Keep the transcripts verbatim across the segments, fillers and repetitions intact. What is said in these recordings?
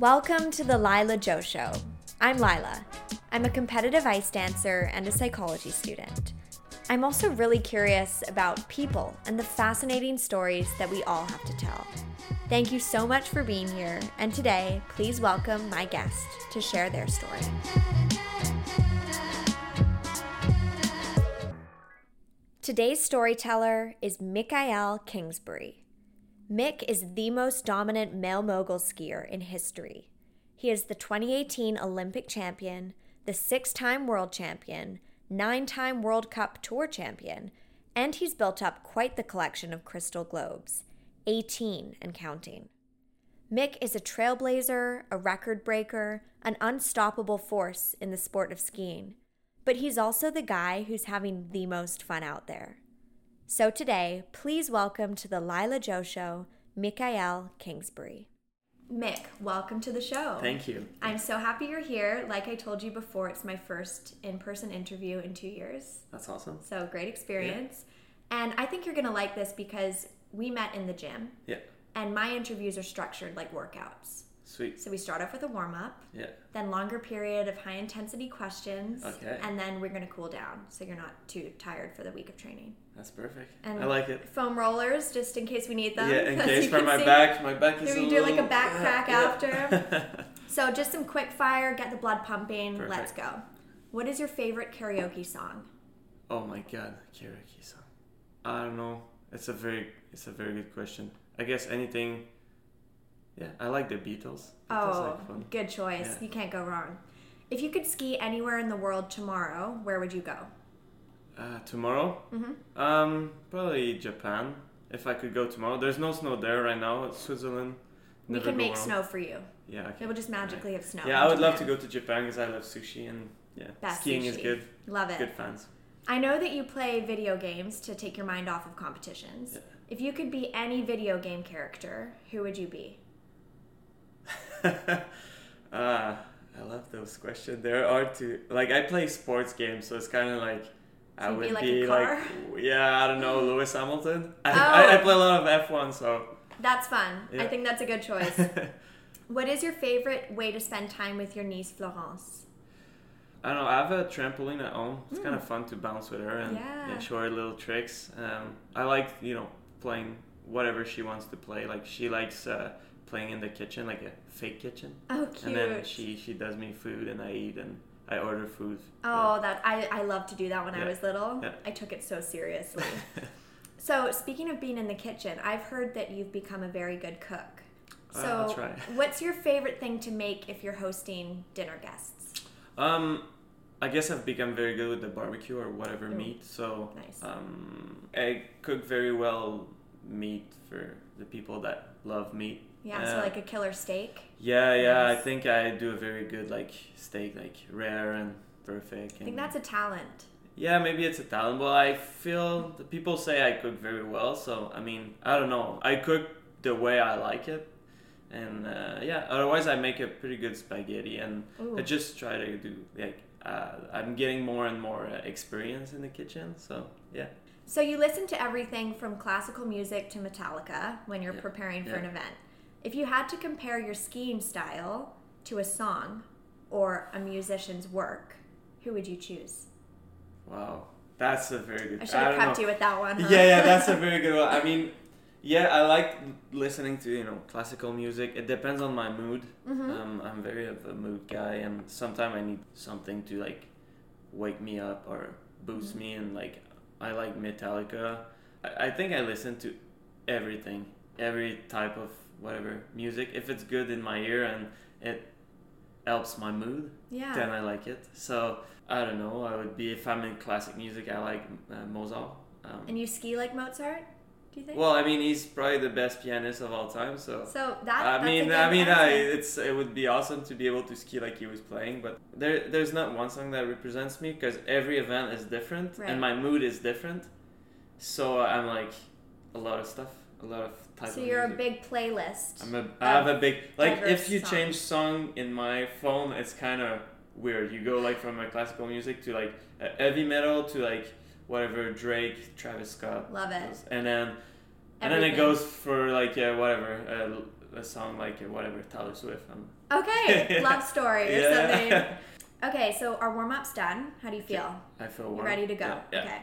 Welcome to the Lila Joe Show. I'm Lila. I'm a competitive ice dancer and a psychology student. I'm also really curious about people and the fascinating stories that we all have to tell. Thank you so much for being here, and today, please welcome my guest to share their story. Today's storyteller is Mikaël Kingsbury. Mick is the most dominant male mogul skier in history. He is the twenty eighteen Olympic champion, the six-time world champion, nine-time World Cup tour champion, and he's built up quite the collection of Crystal Globes, eighteen and counting. Mick is a trailblazer, a record breaker, an unstoppable force in the sport of skiing, but he's also the guy who's having the most fun out there. So today, please welcome to the Lila Joe Show, Mikaël Kingsbury. Mick, welcome to the show. Thank you. I'm so happy you're here. Like I told you before, it's my first in-person interview in two years. That's awesome. So great experience. Yeah. And I think you're going to like this because we met in the gym. Yeah. And my interviews are structured like workouts. Sweet. So we start off with a warm-up. Yeah. Then longer period of high-intensity questions. Okay. And then we're going to cool down so you're not too tired for the week of training. That's perfect. And I like it. Foam rollers, just in case we need them. Yeah, in case for my see. back. My back is so a little... we do like a back crack yeah. after. So just some quick fire, get the blood pumping. Perfect. Let's go. What is your favorite karaoke song? Oh my God, karaoke song. I don't know. It's a very, it's a very good question. I guess anything... Yeah, I like the Beatles. Oh, like good choice. Yeah. You can't go wrong. If you could ski anywhere in the world tomorrow, where would you go? Uh, tomorrow? Mm-hmm. Um, probably Japan. If I could go tomorrow. There's no snow there right now. It's Switzerland. Never we can make wrong. snow for you. Yeah, okay. It will just magically right. have snow. Yeah, I would Japan. love to go to Japan because I love sushi and yeah, Best skiing sushi. is good. Love it. Good fans. I know that you play video games to take your mind off of competitions. Yeah. If you could be any video game character, who would you be? Ah, uh, I love those questions. There are two. Like I play sports games, so it's kind of like I so would be like, be like yeah, I don't know, Lewis Hamilton. I, oh. I, I play a lot of F one, so that's fun. Yeah. I think that's a good choice. What is your favorite way to spend time with your niece Florence? I don't know. I have a trampoline at home. It's mm. kind of fun to bounce with her and, yeah. and show her little tricks. Um, I like you know playing whatever she wants to play. Like she likes. Uh, playing in the kitchen, like a fake kitchen. Oh, cute. And then she, she does me food and I eat and I order food. Oh, yeah. that I, I loved to do that when yeah. I was little. Yeah. I took it so seriously. So speaking of being in the kitchen, I've heard that you've become a very good cook. So uh, I'll try. What's your favorite thing to make if you're hosting dinner guests? Um, I guess I've become very good with the barbecue or whatever Ooh. meat. So nice. um, I cook very well meat for the people that love meat. Yeah, uh, so like a killer steak. Yeah, yeah, nice. I think I do a very good like steak, like rare and perfect. And I think that's a talent. Yeah, maybe it's a talent. Well, I feel the people say I cook very well, so I mean, I don't know. I cook the way I like it, and uh, yeah. Otherwise, I make a pretty good spaghetti, and Ooh. I just try to do like uh, I'm getting more and more uh, experience in the kitchen, so yeah. So you listen to everything from classical music to Metallica when you're yeah. preparing for yeah. an event. If you had to compare your skiing style to a song or a musician's work, who would you choose? Wow, that's a very good... I should have prepped you with that one. Huh? Yeah, yeah, that's a very good one. I mean, yeah, I like listening to, you know, classical music. It depends on my mood. Mm-hmm. Um, I'm very of a mood guy, and sometimes I need something to, like, wake me up or boost mm-hmm. me, and, like, I like Metallica. I, I think I listen to everything, every type of whatever music. If it's good in my ear and it helps my mood, yeah. then I like it. So I don't know. I would be if I'm in classic music. I like uh, Mozart. Um, and you ski like Mozart? Do you think? Well, I mean, he's probably the best pianist of all time. So so that I that's mean, I mean, I, it's it would be awesome to be able to ski like he was playing. But there there's not one song that represents me because every event is different right. and my mood is different. So I'm like a lot of stuff. A lot of type so of you're music. a big playlist. I'm a, I have a big like if you songs. change song in my phone, it's kind of weird. You go like from a classical music to like heavy metal to like whatever Drake, Travis Scott. Love it. Goes. And then everything. And then it goes for like yeah whatever uh, a song like whatever, Taylor Swift. I'm... Okay, love story or yeah. something. Okay, so our warm-up's done. How do you feel? I feel warm. You're ready to go. Yeah, yeah. Okay.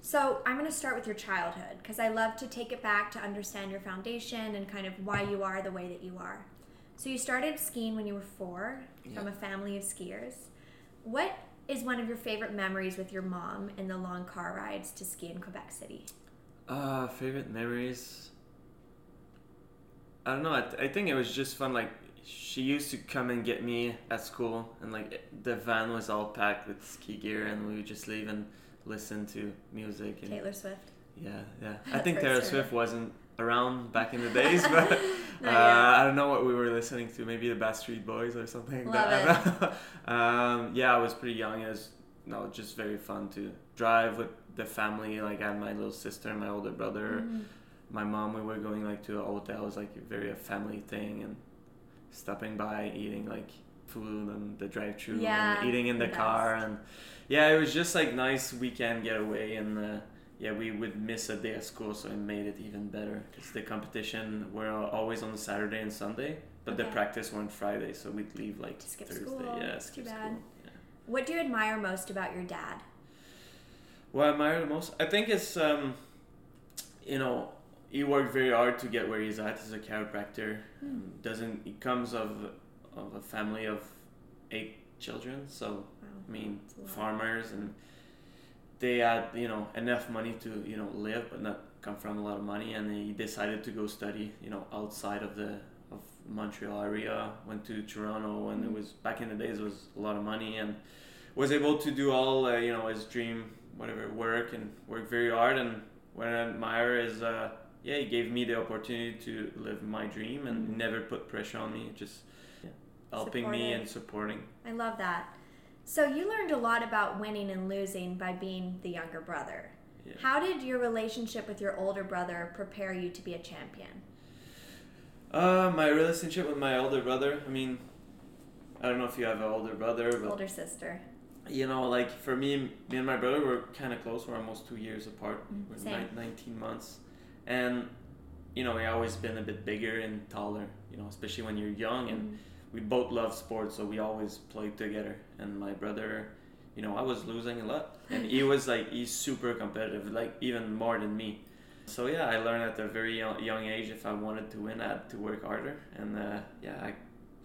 So I'm going to start with your childhood because I love to take it back to understand your foundation and kind of why you are the way that you are. So you started skiing when you were four yeah. from a family of skiers. What is one of your favorite memories with your mom in the long car rides to ski in Quebec City? Uh, favorite memories? I don't know. I, th- I think it was just fun. Like, she used to come and get me at school, and like the van was all packed with ski gear, and we would just leave and listen to music. And Taylor Swift. Yeah, yeah. I think Taylor true. Swift wasn't around back in the days, but uh, I don't know what we were listening to. Maybe the Backstreet Boys or something. Love that. It. I don't know. um, yeah, I was pretty young. It was no, just very fun to drive with the family. Like, I had my little sister and my older brother. Mm-hmm. My mom, we were going like to a hotel. It was like very a family thing, and stopping by, eating like food and the drive-thru, yeah, and eating in the, the car, best. And yeah, it was just like nice weekend getaway. And uh, yeah, we would miss a day of school, so it made it even better because the competition were always on Saturday and Sunday, but okay. the practice were on Friday, so we'd leave like to skip Thursday. School. Yeah, skip too bad. School. Yeah. What do you admire most about your dad? What I admire the most, I think, it's um, you know. He worked very hard to get where he's at. He's a chiropractor. Hmm. Doesn't he comes of of a family of eight children, so wow. I mean farmers, and they had, you know, enough money to, you know, live but not come from a lot of money, and he decided to go study, you know, outside of the of Montreal area. Went to Toronto, and hmm. it was back in the days, it was a lot of money, and was able to do all uh, you know, his dream, whatever, work, and work very hard. And what I admire is uh yeah, he gave me the opportunity to live my dream and never put pressure on me, just yeah, helping supporting. me and supporting. I love that. So you learned a lot about winning and losing by being the younger brother. Yeah. How did your relationship with your older brother prepare you to be a champion? Uh, my relationship with my older brother, I mean, I don't know if you have an older brother. But older sister. You know, like for me, me and my brother were kind of close. We're almost two years apart. We're Same. nineteen months. And, you know, we always been a bit bigger and taller, you know, especially when you're young. And mm. we both love sports, so we always played together. And my brother, you know, I was losing a lot. And he was like, he's super competitive, like even more than me. So, yeah, I learned at a very young age, if I wanted to win, I had to work harder. And, uh, yeah, I,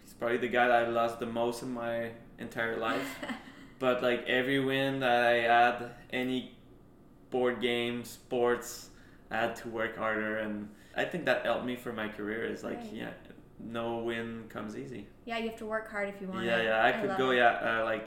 he's probably the guy that I lost the most in my entire life. But, like, every win that I had, any board game, sports... I had to work harder, and I think that helped me for my career. Is like, right. yeah, no win comes easy. Yeah, you have to work hard if you want. Yeah, it. yeah, I, I could go it. yeah uh, like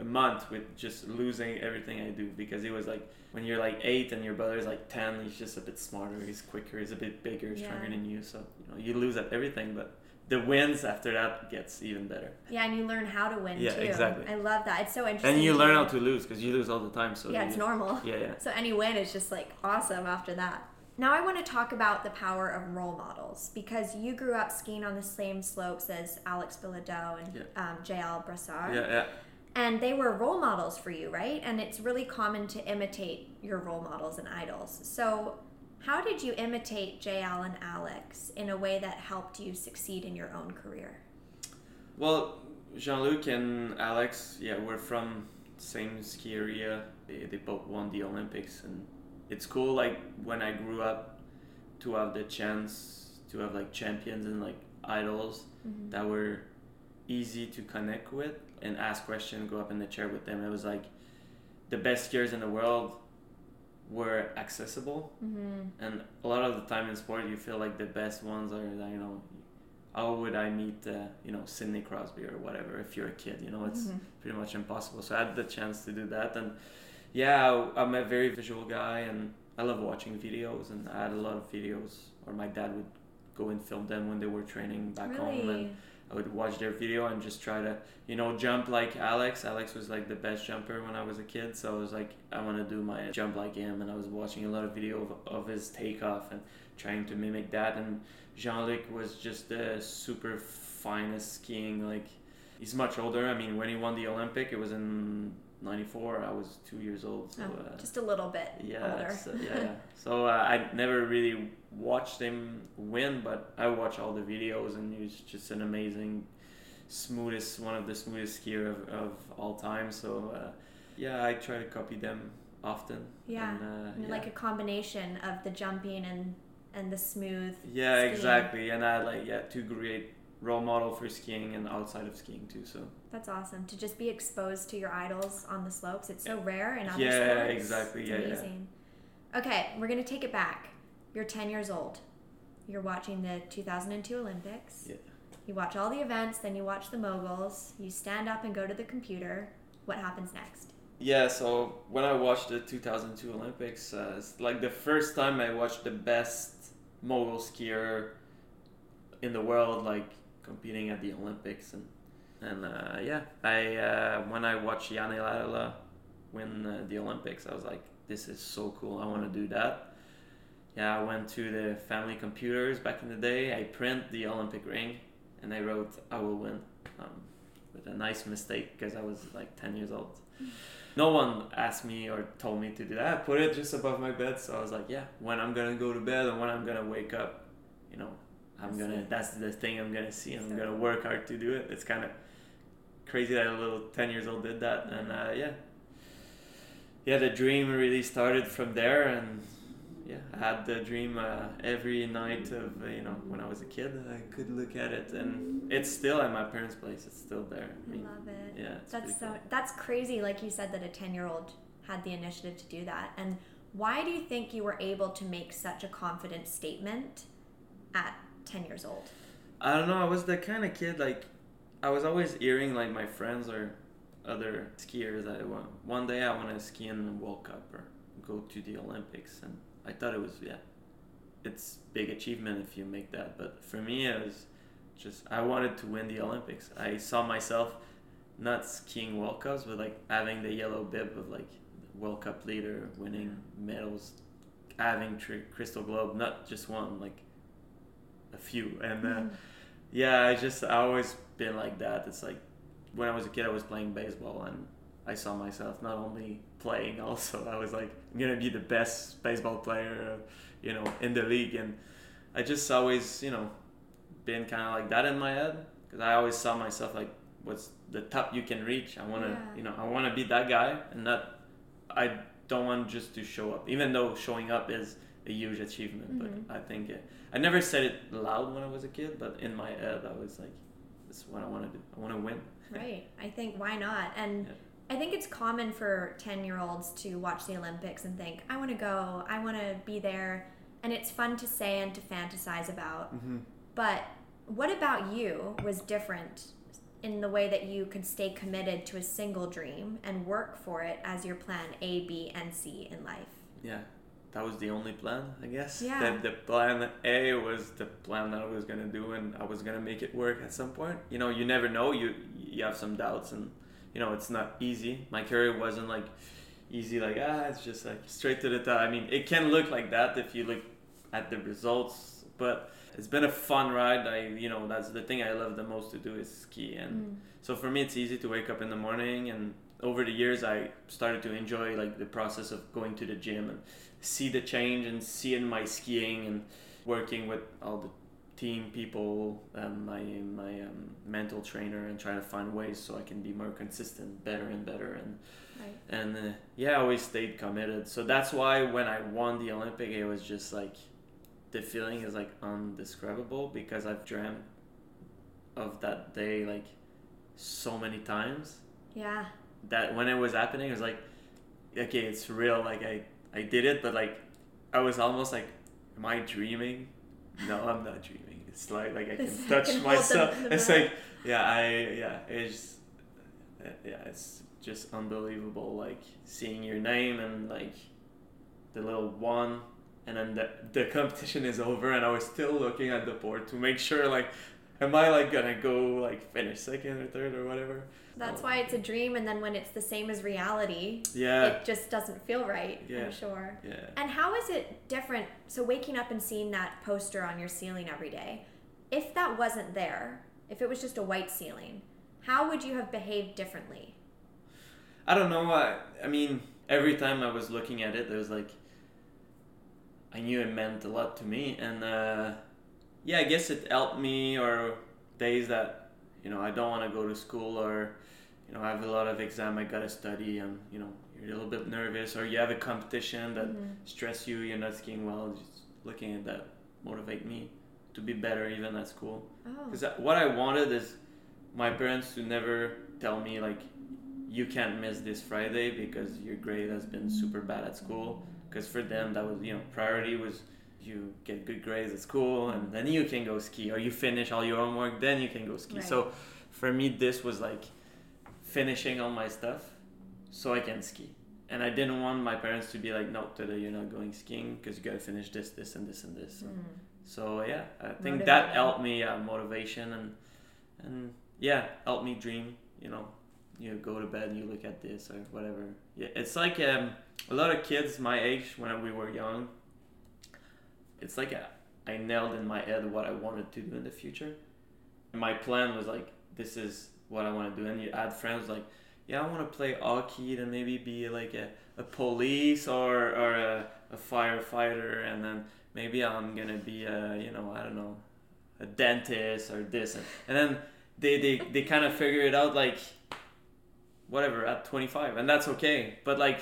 a month with just losing everything I do, because it was like when you're like eight and your brother's like ten, he's just a bit smarter, he's quicker, he's a bit bigger, yeah. stronger than you. So you know, you lose at everything, but the wins after that gets even better. Yeah, and you learn how to win, yeah, too. Yeah, exactly. I love that. It's so interesting. And you learn how to lose, because you lose all the time. So yeah, it's you, normal. Yeah, yeah. So any win is just, like, awesome after that. Now I want to talk about the power of role models, because you grew up skiing on the same slopes as Alex Bilodeau and yeah. um, J L Brassard. Yeah, yeah. And they were role models for you, right? And it's really common to imitate your role models and idols. So... how did you imitate J L and Alex in a way that helped you succeed in your own career? Well, Jean-Luc and Alex, yeah, we're from the same ski area. They, they both won the Olympics, and it's cool, like, when I grew up to have the chance to have, like, champions and, like, idols mm-hmm. that were easy to connect with and ask questions, go up in the chair with them. It was, like, the best skiers in the world were accessible, mm-hmm. and a lot of the time in sport you feel like the best ones are, you know, how would I meet uh, you know, Sidney Crosby or whatever if you're a kid, you know, it's mm-hmm. pretty much impossible. So I had the chance to do that, and yeah, I'm a very visual guy, and I love watching videos, and I had a lot of videos, or my dad would go and film them when they were training back really? home, and I would watch their video and just try to, you know, jump like Alex. Alex was like the best jumper when I was a kid. So I was like, I want to do my jump like him. And I was watching a lot of video of, of his takeoff and trying to mimic that. And Jean-Luc was just the super finest skiing. Like, he's much older. I mean, when he won the Olympic, it was in ninety-four, I was two years old. So oh, uh, just a little bit yeah, older. So, yeah. So uh, I never really watched him win, but I watched all the videos, and he was just an amazing, smoothest, one of the smoothest skier of, of all time. So uh, yeah, I try to copy them often. Yeah, and, uh, yeah. Like a combination of the jumping and, and the smooth Yeah, skiing. Exactly. And I like, yeah, two great role model for skiing and outside of skiing too. So that's awesome to just be exposed to your idols on the slopes. It's so rare in other yeah, sports. Exactly. It's yeah, exactly. Amazing. Yeah. Okay, we're gonna take it back. You're ten years old. You're watching the two thousand two Olympics. Yeah. You watch all the events, then you watch the moguls. You stand up and go to the computer. What happens next? Yeah, so when I watched the two thousand two Olympics, uh, it's like the first time I watched the best mogul skier in the world, like competing at the Olympics, and and uh, yeah, I uh, when I watched Yannick Ladola win uh, the Olympics, I was like, this is so cool. I want to do that. Yeah, I went to the family computers back in the day. I print the Olympic ring, and I wrote, I will win, um, with a nice mistake because I was like ten years old. No one asked me or told me to do that. I put it just above my bed, so I was like, yeah, when I'm gonna go to bed and when I'm gonna wake up, you know, I'm gonna, that's the thing I'm gonna see, and I'm gonna work hard to do it. It's kind of crazy that a little ten years old did that, and uh, yeah, yeah, the dream really started from there, and yeah, I had the dream uh, every night of, you know, when I was a kid, I could look at it, and it's still at my parents' place. It's still there. I, mean, I love it. Yeah, that's so cool. That's crazy. Like you said, that a ten-year-old had the initiative to do that, and why do you think you were able to make such a confident statement at ten years old? I don't know, I was the kind of kid, like, I was always hearing, like, my friends or other skiers that well, one day I want to ski in the World Cup or go to the Olympics, and I thought it was, yeah, it's big achievement if you make that, but for me it was just, I wanted to win the Olympics. I saw myself not skiing World Cups, but, like, having the yellow bib of, like, World Cup leader, winning medals, having tri- Crystal Globe, not just one, like, a few, and uh, mm. yeah, I just I always been like that. It's like when I was a kid, I was playing baseball, and I saw myself not only playing, also I was like, I'm gonna be the best baseball player, you know, in the league, and I just always, you know, been kind of like that in my head, because I always saw myself like, what's the top you can reach? I wanna, yeah. you know, I wanna be that guy, and not, I don't want just to show up, even though showing up is a huge achievement, but mm-hmm. I think it, I never said it loud when I was a kid, but in my head I was like, this is what I want to do. I want to win. Right. I think, why not? And yeah. I think it's common for ten-year-olds to watch the Olympics and think, I want to go, I want to be there, and it's fun to say and to fantasize about. Mm-hmm. But what about you was different in the way that you could stay committed to a single dream and work for it as your plan A, B, and C in life? Yeah. That was the only plan, I guess. Yeah. That the plan A was the plan that I was gonna do, and I was gonna make it work at some point. You know, you never know. You you have some doubts, and you know it's not easy. My career wasn't like easy. Like ah, it's just like straight to the top. I mean, it can look like that if you look at the results, but it's been a fun ride. I you know that's the thing I love the most to do is ski, and mm. so for me it's easy to wake up in the morning, and over the years I started to enjoy like the process of going to the gym and see the change and seeing my skiing and working with all the team people, um, my my um, mental trainer, and trying to find ways so I can be more consistent, better and better, and right. and uh, yeah, I always stayed committed. So that's why when I won the Olympic, it was just like the feeling is like indescribable, because I've dreamt of that day like so many times. Yeah. That when it was happening, it was like, okay, it's real. Like I. I did it, but like, I was almost like, am I dreaming? No, I'm not dreaming. It's like like I can touch myself. It's like, yeah, I yeah, it's yeah, it's just unbelievable. Like seeing your name and like the little one, and then the the competition is over, and I was still looking at the board to make sure like, am I like gonna go like finish second or third or whatever. That's why it's a dream, and then when it's the same as reality, yeah. it just doesn't feel right, yeah. I'm sure. Yeah. And how is it different, so waking up and seeing that poster on your ceiling every day, if that wasn't there, if it was just a white ceiling, how would you have behaved differently? I don't know. I, I mean, every time I was looking at it, there was like, I knew it meant a lot to me. And uh, yeah, I guess it helped me, or days that, you know, I don't want to go to school, or, you know, I have a lot of exam I got to study, and, you know, you're a little bit nervous, or you have a competition that mm-hmm. stress you, you're not skiing well. Just looking at that motivate me to be better even at school. Because oh. what I wanted is my parents to never tell me, like, you can't miss this Friday because your grade has been super bad at school. Because for them, that was, you know, priority was you get good grades at school and then you can go ski, or you finish all your homework, then you can go ski. Right. So for me, this was like finishing all my stuff so I can ski. And I didn't want my parents to be like, no, today you're not going skiing because you got to finish this, this, and this, and this. Mm. So yeah, I think motivation. that helped me, uh, motivation and, and yeah, helped me dream, you know. You go to bed and you look at this or whatever. Yeah, it's like um, a lot of kids my age when we were young, it's like a, I nailed in my head what I wanted to do in the future. And my plan was like, this is what I want to do. And you add friends like, yeah, I want to play hockey, then maybe be like a, a police or, or a, a firefighter. And then maybe I'm going to be a, you know, I don't know, a dentist or this. And, and then they, they, they kind of figure it out like, whatever, at twenty-five, and that's okay. But like,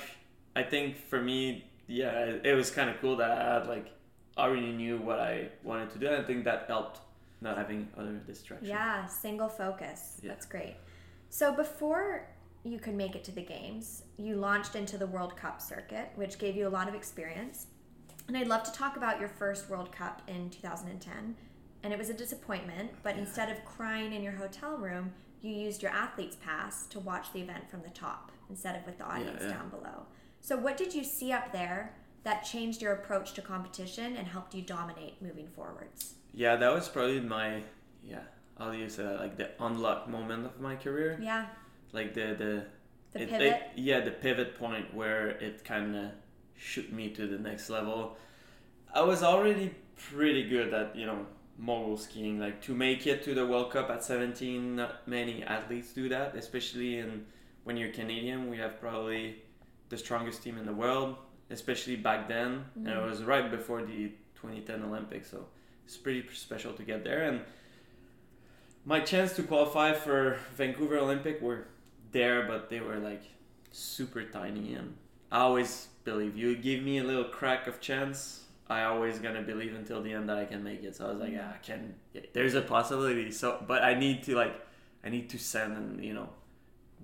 I think for me, yeah, it, it was kind of cool that I had, like, already knew what I wanted to do. And I think that helped, not having other distractions. Yeah, single focus. Yeah. That's great. So before you could make it to the games, you launched into the World Cup circuit, which gave you a lot of experience. And I'd love to talk about your first World Cup in two thousand ten. And it was a disappointment, but yeah. instead of crying in your hotel room, you used your athlete's pass to watch the event from the top instead of with the audience yeah, yeah. down below. So what did you see up there that changed your approach to competition and helped you dominate moving forwards? Yeah, that was probably my, yeah, how do you say that? Like the unlock moment of my career. Yeah. Like the... The, the it, pivot? It, yeah, the pivot point where it kind of shook me to the next level. I was already pretty good at, you know, mogul skiing, like to make it to the World Cup at seventeen, not many athletes do that, especially in when you're Canadian. We have probably the strongest team in the world, especially back then. Mm-hmm. And it was right before the twenty ten Olympics, so it's pretty special to get there. And my chance to qualify for Vancouver Olympic were there, but they were like super tiny. And I always believe you give me a little crack of chance, I always gonna believe until the end that I can make it. So I was like, yeah, I can. Yeah, there's a possibility. So, but I need to like, I need to send and, you know,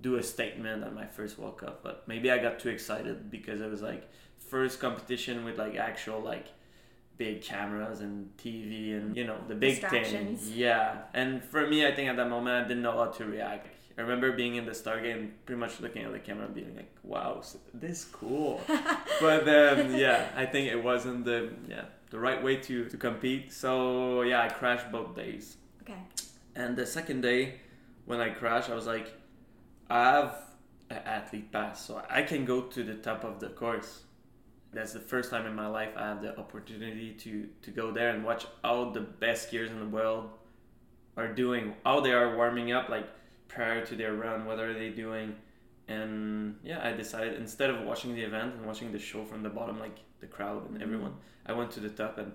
do a statement at my first World Cup. But maybe I got too excited because it was like first competition with like actual like big cameras and T V and, you know, the big thing. Yeah. And for me, I think at that moment I didn't know how to react. I remember being in the Stargate and pretty much looking at the camera and being like, wow, this is cool. But um, yeah, I think it wasn't the yeah the right way to, to compete. So yeah, I crashed both days. Okay. And the second day when I crashed, I was like, I have an athlete pass, so I can go to the top of the course. That's the first time in my life I have the opportunity to, to go there and watch all the best skiers in the world are doing, how they are warming up, like, prior to their run, what are they doing? And yeah, I decided instead of watching the event and watching the show from the bottom, like the crowd and everyone, I went to the top and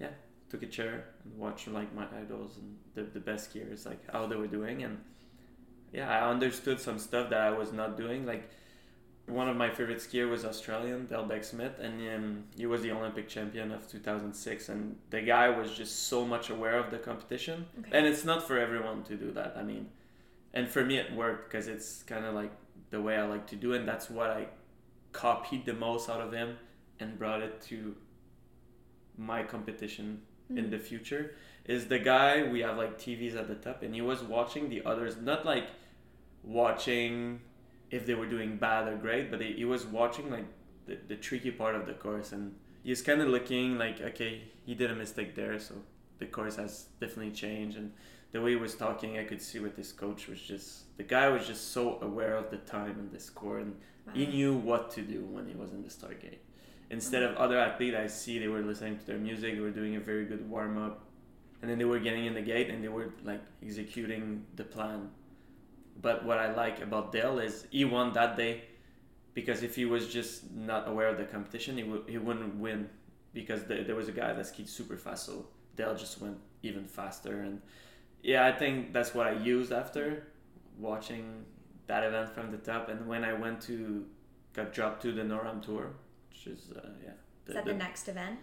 yeah, took a chair and watched like my idols and the, the best skiers, like how they were doing. And yeah, I understood some stuff that I was not doing. Like one of my favorite skier was Australian, Dale Begg-Smith, and um, he was the Olympic champion of two thousand six. And the guy was just so much aware of the competition. Okay. And it's not for everyone to do that. I mean, and for me, it worked because it's kind of like the way I like to do it. And that's what I copied the most out of him and brought it to my competition mm. in the future. Is the guy, we have like T Vs at the top, and he was watching the others, not like watching if they were doing bad or great, but he, he was watching like the, the tricky part of the course. And he's kind of looking like, okay, he did a mistake there, so the course has definitely changed. And the way he was talking, I could see with his coach was just, the guy was just so aware of the time and the score, and wow. he knew what to do when he was in the Stargate. Instead mm-hmm. of other athletes, I see they were listening to their music, they were doing a very good warm up, and then they were getting in the gate and they were like executing the plan. But what I like about Dale is he won that day, because if he was just not aware of the competition, he, w- he wouldn't win, because th- there was a guy that skied super fast, so Dale just went even faster. And yeah, I think that's what I used after watching that event from the top. And when I went to, got dropped to the NorAm Tour, which is, uh, yeah. The, is that the, the next event?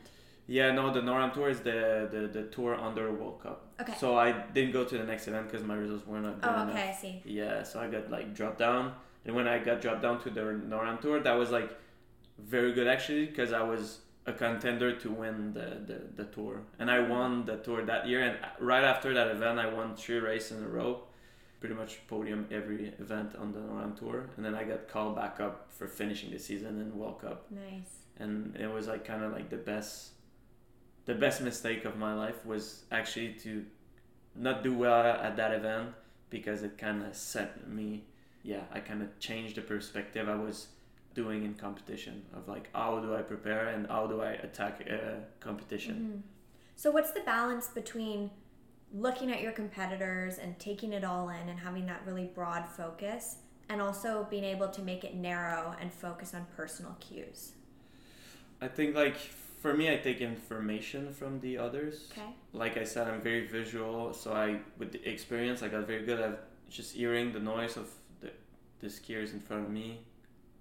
Yeah, no, the NorAm Tour is the, the, the tour under World Cup. Okay. So I didn't go to the next event because my results were not good enough. Oh, okay, I see. Yeah, so I got like dropped down. And when I got dropped down to the NorAm Tour, that was like very good actually, because I was a contender to win the, the, the tour. And I won the tour that year. And right after that event, I won three races in a row. Pretty much podium every event on the NorAm Tour. And then I got called back up for finishing the season in World Cup. Nice. And it was like kind of like the best... The best mistake of my life was actually to not do well at that event, because it kind of set me, yeah, I kind of changed the perspective I was doing in competition of like, how do I prepare and how do I attack a competition? Mm-hmm. So what's the balance between looking at your competitors and taking it all in and having that really broad focus, and also being able to make it narrow and focus on personal cues? I think like... For me, I take information from the others. Okay. Like I said, I'm very visual, so I, with the experience, I got very good at just hearing the noise of the, the skiers in front of me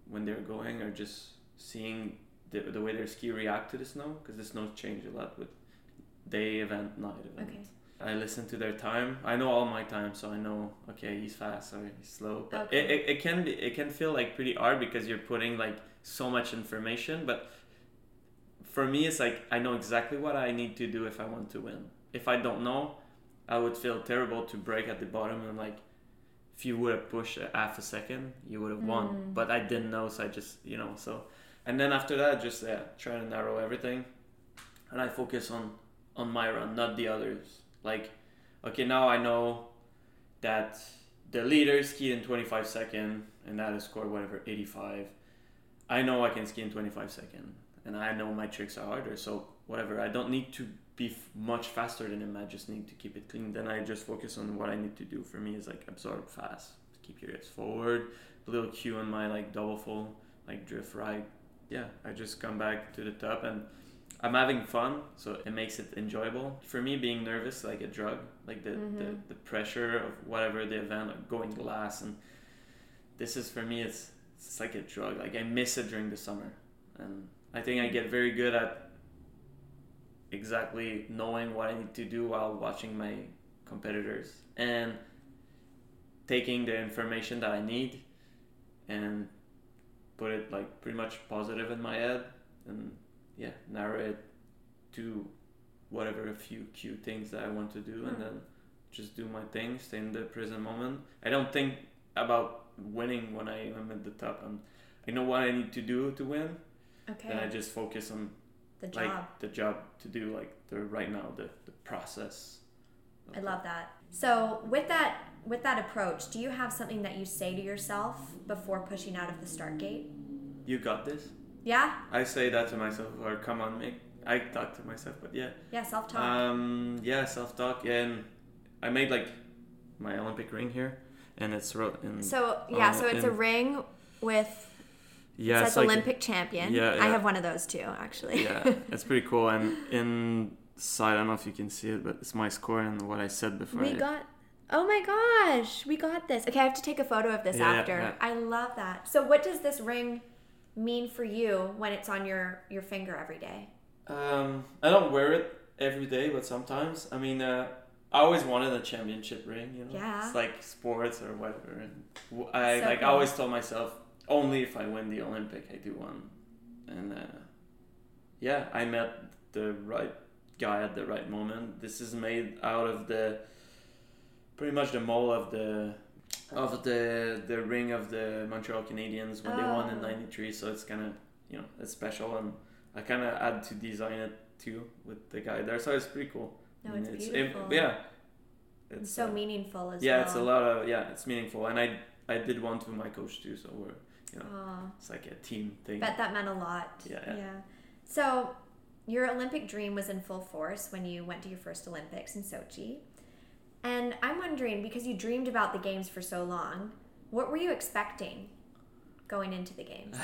when they're going, or just seeing the, the way their ski react to the snow, because the snow changes a lot with day event, night event. Okay. I listen to their time. I know all my time, so I know, okay, he's fast or he's slow. But okay. it, it, it can be, it can feel like pretty hard, because you're putting like so much information, but for me, it's like, I know exactly what I need to do if I want to win. If I don't know, I would feel terrible to break at the bottom, and like, if you would have pushed a half a second, you would have won. Mm. But I didn't know, so I just, you know, so. And then after that, just yeah, try to narrow everything. And I focus on, on my run, not the others. Like, okay, now I know that the leader skied in twenty-five seconds, and that is scored whatever, eighty-five. I know I can ski in twenty-five seconds. And I know my tricks are harder, so whatever. I don't need to be f- much faster than him. I just need to keep it clean. Then I just focus on what I need to do. For me, is like absorb fast, keep your hips forward, a little cue on my like double full, like drift right. Yeah, I just come back to the top, and I'm having fun, so it makes it enjoyable. For me, being nervous like a drug, like the mm-hmm. the, the pressure of whatever the event, like going glass, and this is for me, it's it's like a drug. Like I miss it during the summer, and I think I get very good at exactly knowing what I need to do while watching my competitors and taking the information that I need and put it like pretty much positive in my head, and yeah, narrow it to whatever a few cute things that I want to do, and then just do my thing, stay in the present moment. I don't think about winning when I am at the top. I'm, I know what I need to do to win. Okay. Then I just focus on the job, like, the job to do, like the right now, the, the process. I love that. So with that with that approach, do you have something that you say to yourself before pushing out of the start gate? You got this. Yeah. I say that to myself, or come on, Mick. I talk to myself, but yeah. Yeah, self-talk. Um, yeah, self-talk, and I made like my Olympic ring here, and it's wrote in. So yeah, uh, so it's in, a ring with. Yeah, it says like, Olympic champion. Yeah, yeah. I have one of those too, actually. Yeah, it's pretty cool. And inside, I don't know if you can see it, but it's my score and what I said before. We I... got, oh my gosh, we got this. Okay, I have to take a photo of this yeah, after. Yeah. I love that. So what does this ring mean for you when it's on your, your finger every day? Um, I don't wear it every day, but sometimes. I mean, uh, I always wanted a championship ring, you know? Yeah. It's like sports or whatever. And I so like cool. I always told myself, only if I win the Olympic, I do one. And uh, yeah, I met the right guy at the right moment. This is made out of the pretty much the mold of the of the the ring of the Montreal Canadiens when oh. they won in ninety-three. So it's kind of, you know, it's special, and I kind of had to design it too with the guy there. So it's pretty cool. No, it's, it's beautiful. It, yeah, it's, it's so uh, meaningful as yeah, well. Yeah, it's a lot of yeah, it's meaningful, and I I did one to my coach too. So we're. You know, oh. It's like a team thing. Bet that meant a lot. Yeah, yeah. Yeah. So your Olympic dream was in full force when you went to your first Olympics in Sochi. And I'm wondering, because you dreamed about the games for so long, what were you expecting going into the games?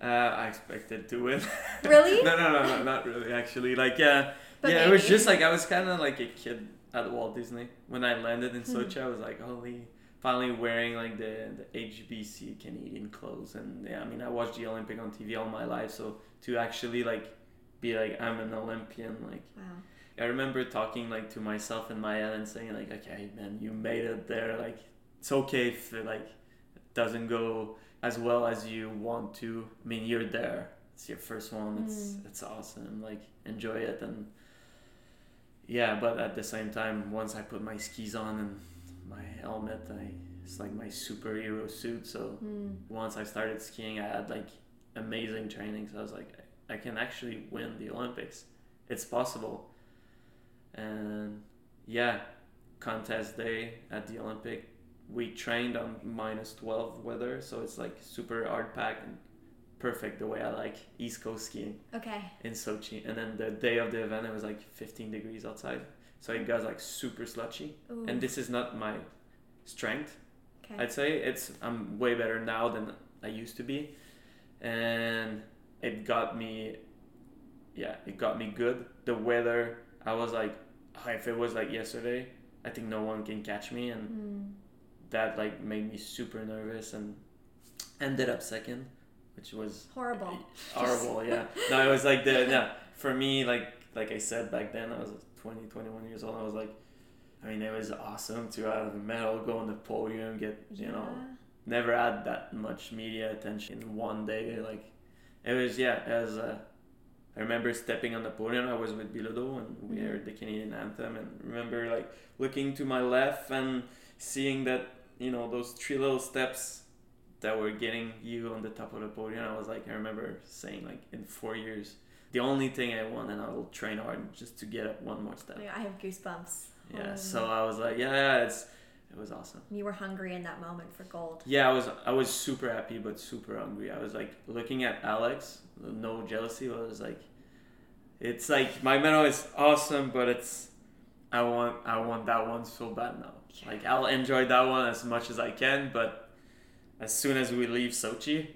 uh, I expected to win. Really? no, no, no, no, not really, actually. Like, yeah, but yeah, maybe. It was just like I was kind of like a kid at Walt Disney. When I landed in Sochi, mm-hmm. I was like, holy... Finally wearing like the, the H B C Canadian clothes. And yeah, I mean, I watched the Olympic on T V all my life. So to actually like be like, I'm an Olympian. Like, wow. I remember talking like to myself in my head and saying like, okay, man, you made it there. Like, it's okay if it like doesn't go as well as you want to. I mean, you're there. It's your first one. It's, mm. it's awesome. Like, enjoy it. And yeah, but at the same time, once I put my skis on and my helmet, I, it's like my superhero suit, so mm. once I started skiing, I had like amazing training, so I was like, I can actually win the Olympics, it's possible. And yeah, contest day at the Olympic, we trained on minus twelve weather, so it's like super hard pack and perfect the way I like East Coast skiing, okay, in Sochi. And then the day of the event, it was like fifteen degrees outside. So it got like super slutchy. Ooh. And this is not my strength. Okay. I'd say it's I'm way better now than I used to be. And it got me, yeah, it got me good. The weather, I was like, oh, if it was like yesterday, I think no one can catch me. And mm. that like made me super nervous and ended up second, which was horrible. Horrible, yeah. No, it was like the, no, for me, like like I said back then, I was twenty, twenty-one years old. I was like, I mean, it was awesome to have a medal, go on the podium, get, you yeah. know, never had that much media attention in one day. Like, it was, yeah, as a, I remember stepping on the podium, I was with Bilodeau, and we mm-hmm. heard the Canadian anthem, and remember, like, looking to my left and seeing that, you know, those three little steps that were getting you on the top of the podium. I was like, I remember saying, like, in four years, the only thing I want, and I will train hard just to get up one more step. I have goosebumps. Yeah, oh. So I was like, yeah, yeah, it's, it was awesome. You were hungry in that moment for gold. Yeah, I was I was super happy, but super hungry. I was like looking at Alex, no jealousy. I was like, it's like, my medal is awesome, but it's, I want I want that one so bad now. Yeah. Like, I'll enjoy that one as much as I can, but as soon as we leave Sochi,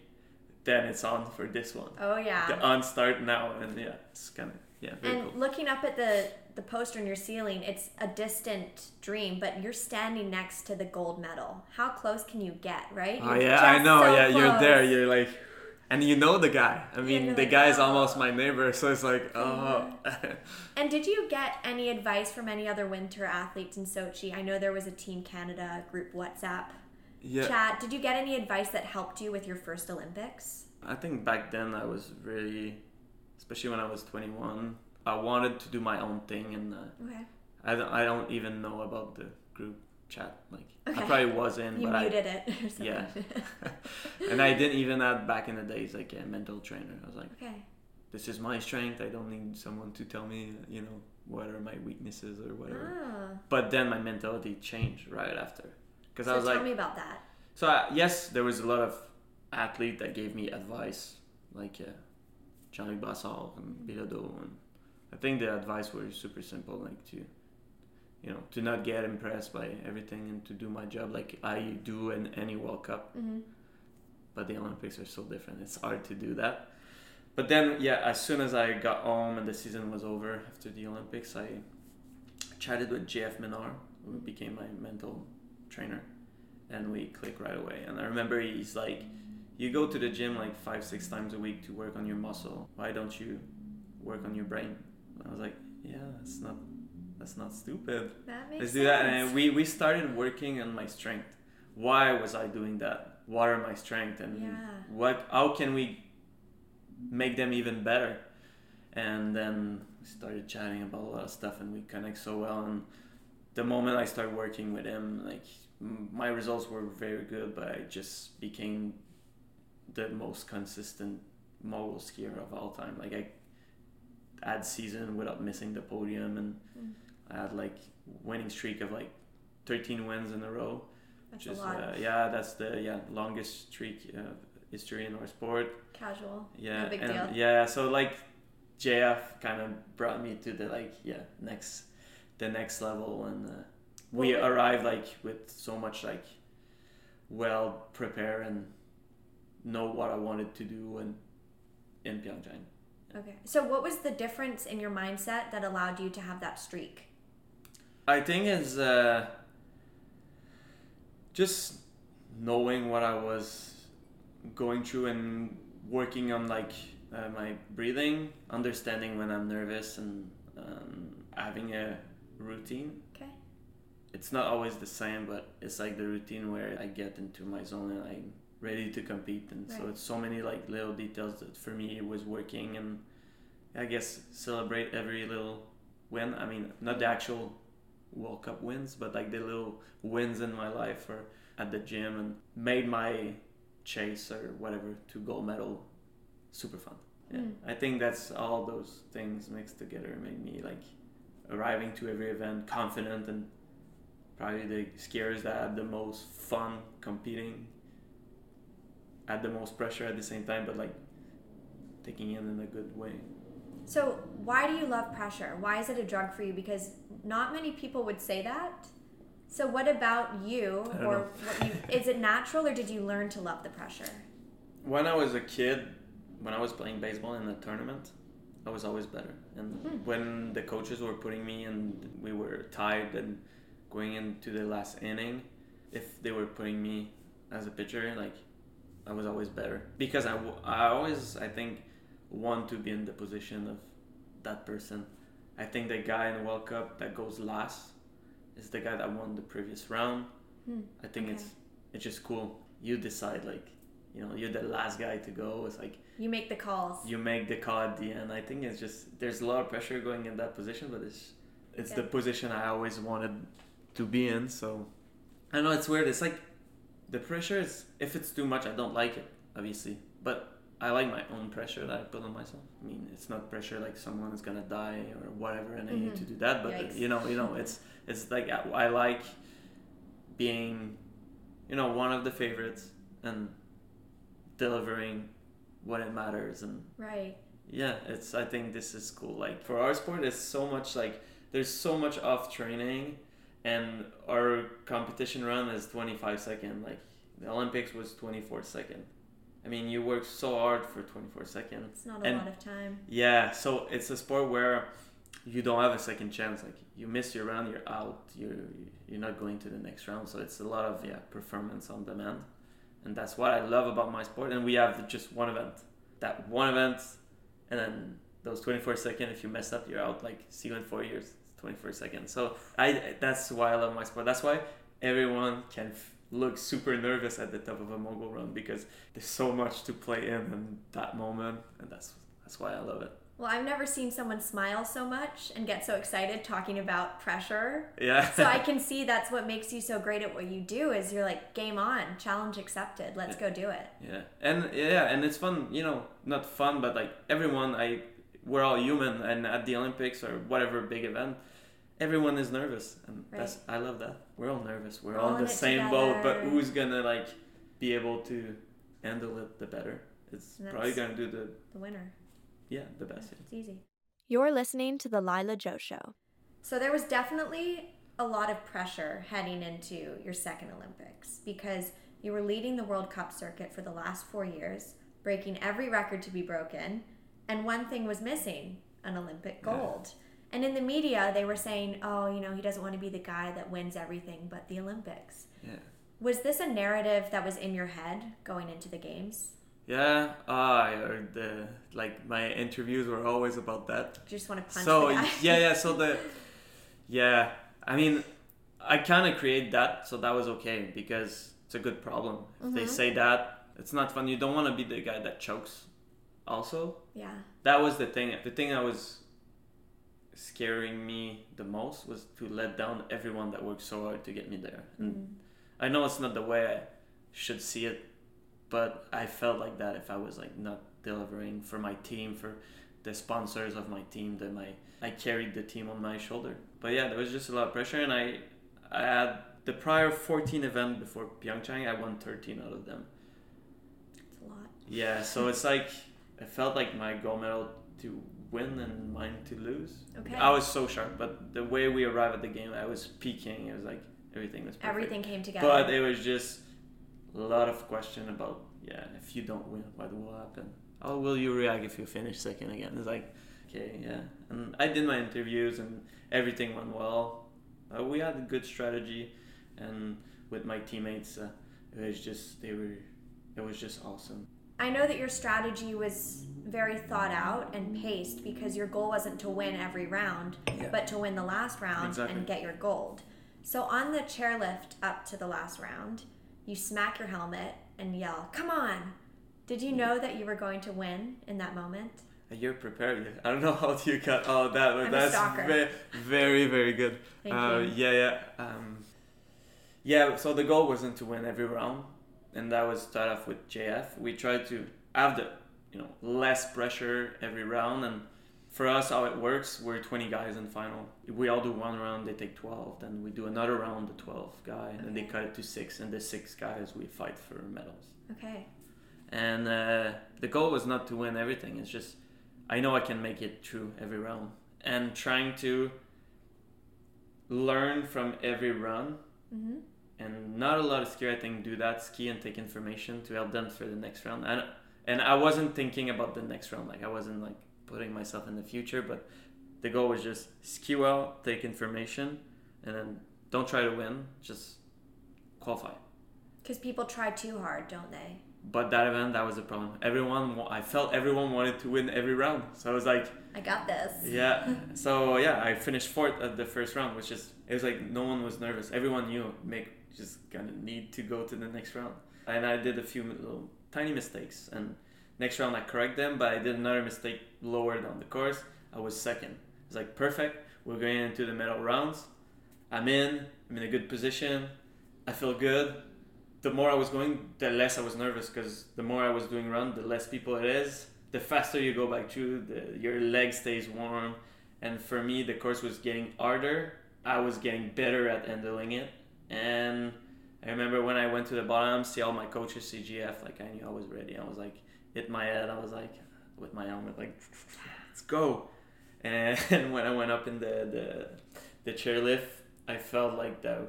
then it's on for this one. Oh, yeah. The on start now, and yeah, it's kind of, yeah, very And cool. Looking up at the, the poster in your ceiling, it's a distant dream, but you're standing next to the gold medal. How close can you get, right? Oh, you're yeah, I know, so yeah, close. You're there, you're like, and you know the guy. I mean, yeah, the like, guy is oh. almost my neighbor, so it's like, oh. Yeah. And did you get any advice from any other winter athletes in Sochi? I know there was a Team Canada group WhatsApp. Yeah. Chat, did you get any advice that helped you with your first Olympics? I think back then I was really, especially when I was twenty-one, I wanted to do my own thing, and uh, okay. I don't, I don't even know about the group chat. Like, okay. I probably wasn't. You but muted I, it or something. Yeah. And I didn't even have back in the days like a mental trainer. I was like, okay, this is my strength. I don't need someone to tell me, you know, what are my weaknesses or whatever. Ah. But then my mentality changed right after. Cause so I was tell like, me about that. So I, yes, there was a lot of athlete that gave me advice, like uh, Jean-Luc Brassard and Bilodeau, and I think the advice were super simple, like to, you know, to not get impressed by everything and to do my job like I do in any World Cup. Mm-hmm. But the Olympics are so different; it's hard to do that. But then, yeah, as soon as I got home and the season was over after the Olympics, I chatted with J F Menard, who became my mental trainer, and we click right away. And I remember he's like, you go to the gym like five six times a week to work on your muscle, why don't you work on your brain? And I was like, yeah, that's not that's not stupid, that makes let's do that sense. And we we started working on my strength. Why was I doing that? What are my strengths, and yeah. what how can we make them even better? And then we started chatting about a lot of stuff, and we connect so well. And the moment I started working with him, like, my results were very good, but I just became the most consistent mogul skier of all time. Like, I had season without missing the podium, and mm. I had like winning streak of like thirteen wins in a row. That's which is a lot. Uh, yeah, that's the yeah longest streak of history in our sport. Casual. Yeah, no big and, deal. Yeah, so like J F kind of brought me to the like yeah next. the next level, and uh, we arrived like with so much like well prepared and know what I wanted to do and in Pyeongchang. Okay. So what was the difference in your mindset that allowed you to have that streak? I think is uh, just knowing what I was going through and working on like uh, my breathing, understanding when I'm nervous, and um, having a routine. Okay. It's not always the same, but it's like the routine where I get into my zone and I'm ready to compete, and right. so it's so many like little details that for me it was working, and I guess celebrate every little win. I mean, not the actual World Cup wins, but like the little wins in my life or at the gym, and made my chase or whatever to gold medal super fun. Yeah. Mm. I think that's all those things mixed together made me like arriving to every event confident, and probably the skiers that had the most fun competing had the most pressure at the same time, but like taking it in a good way. So why do you love pressure? Why is it a drug for you? Because not many people would say that. So what about you? Or what you, is it natural, or did you learn to love the pressure? When I was a kid, when I was playing baseball in a tournament, I was always better. And mm-hmm. when the coaches were putting me and we were tied and going into the last inning, if they were putting me as a pitcher, like I was always better. Because I, I always, I think, want to be in the position of that person. I think the guy in the World Cup that goes last is the guy that won the previous round. Mm, I think okay. it's it's just cool. You decide, like, you know, you're the last guy to go. It's like you make the calls. You make the call at the end. I think it's just there's a lot of pressure going in that position, but it's it's yeah. the position I always wanted to be in. So I know it's weird. It's like the pressure is, if it's too much, I don't like it, obviously. But I like my own pressure that I put on myself. I mean, it's not pressure like someone is gonna die or whatever, and mm-hmm. I need to do that. But Yikes. you know, you know, it's it's like I, I like being, you know, one of the favorites and delivering what it matters. And right. Yeah, it's. I think this is cool. Like for our sport, it's so much like there's so much off training, and our competition run is twenty-five seconds. Like the Olympics was twenty-four seconds. I mean, you work so hard for twenty-four seconds. It's not a and lot of time. Yeah, so it's a sport where you don't have a second chance. Like, you miss your round, you're out. You're, you're not going to the next round. So it's a lot of, yeah, performance on demand. And that's what I love about my sport. And we have just one event. That one event, and then those twenty-four seconds, if you mess up, you're out. Like, see you in four years, twenty-four seconds. So I, that's why I love my sport. That's why everyone can... F- look super nervous at the top of a mogul run, because there's so much to play in in that moment, and that's that's why I love it. Well, I've never seen someone smile so much and get so excited talking about pressure. Yeah. So I can see that's what makes you so great at what you do, is you're like, game on, challenge accepted, let's yeah. go do it. Yeah, and yeah, and it's fun, you know, not fun, but like everyone, I we're all human, and at the Olympics or whatever big event, everyone is nervous, and right. that's I love that. We're all nervous. We're all in the same together. boat, but who's gonna like be able to handle it the better? It's probably gonna do the the winner. Yeah, the best. Yeah, it's easy. You're listening to the Lila Joe Show. So there was definitely a lot of pressure heading into your second Olympics, because you were leading the World Cup circuit for the last four years, breaking every record to be broken, and one thing was missing: an Olympic gold. Yeah. And in the media, they were saying, oh, you know, he doesn't want to be the guy that wins everything but the Olympics. Yeah. Was this a narrative that was in your head going into the games? Yeah. Uh, I heard the, like, my interviews were always about that. You just want to punch so, the guy. yeah, yeah. So the, yeah. I mean, I kind of created that, so that was okay, because it's a good problem. If mm-hmm. they say that, it's not fun. You don't want to be the guy that chokes also. Yeah. That was the thing. The thing I was... scaring me the most was to let down everyone that worked so hard to get me there. And mm. I know it's not the way I should see it, but I felt like that if I was like not delivering for my team, for the sponsors of my team, that my I carried the team on my shoulder. But yeah, there was just a lot of pressure, and I I had the prior fourteen events before Pyeongchang, I won thirteen out of them. That's a lot. Yeah, so it's like I felt like my gold medal to win and mine to lose. Okay. I was so shocked, but the way we arrived at the game, I was peaking. It was like everything was perfect. Everything came together. But it was just a lot of question about, yeah, if you don't win, what will happen? How will you react if you finish second again? It's like, okay, yeah. And I did my interviews and everything went well. Uh, we had a good strategy, and with my teammates, uh, it was just they were, it was just awesome. I know that your strategy was very thought out and paced because your goal wasn't to win every round, yeah. but to win the last round exactly. and get your gold. So on the chairlift up to the last round, you smack your helmet and yell, "Come on!" Did you know that you were going to win in that moment? You're prepared. I don't know how you got all that, but I'm that's very, very, very good. Thank uh, you. Yeah, yeah. Um, yeah, so the goal wasn't to win every round, and that was start off with J F. We tried to have the, you know, less pressure every round, and for us, how it works, we're twenty guys in final. We all do one round, they take twelve, then we do another round, the twelfth guy, okay. and then they cut it to six, and the six guys, we fight for medals. Okay. And uh, the goal was not to win everything, it's just, I know I can make it through every round, and trying to learn from every run, mm-hmm. and not a lot of skier I think do that, ski and take information to help them for the next round. And and I wasn't thinking about the next round, like I wasn't like putting myself in the future, but the goal was just ski well, take information, and then don't try to win, just qualify. Because people try too hard, don't they? But that event, that was a problem. Everyone, I felt everyone wanted to win every round. So I was like... I got this. Yeah. So yeah, I finished fourth at the first round, which is... It was like no one was nervous. Everyone knew make just gonna need to go to the next round. And I did a few little tiny mistakes. And next round, I correct them, but I did another mistake lower down the course. I was second. It's like, perfect. We're going into the medal rounds. I'm in. I'm in a good position. I feel good. The more I was going, the less I was nervous, because the more I was doing run, the less people it is. The faster you go back through, the, your leg stays warm. And for me, the course was getting harder. I was getting better at handling it. And I remember when I went to the bottom, see all my coaches, C G F, like I knew I was ready. I was like, hit my head. I was like, with my helmet, like, let's go. And, and when I went up in the, the, the chairlift, I felt like the,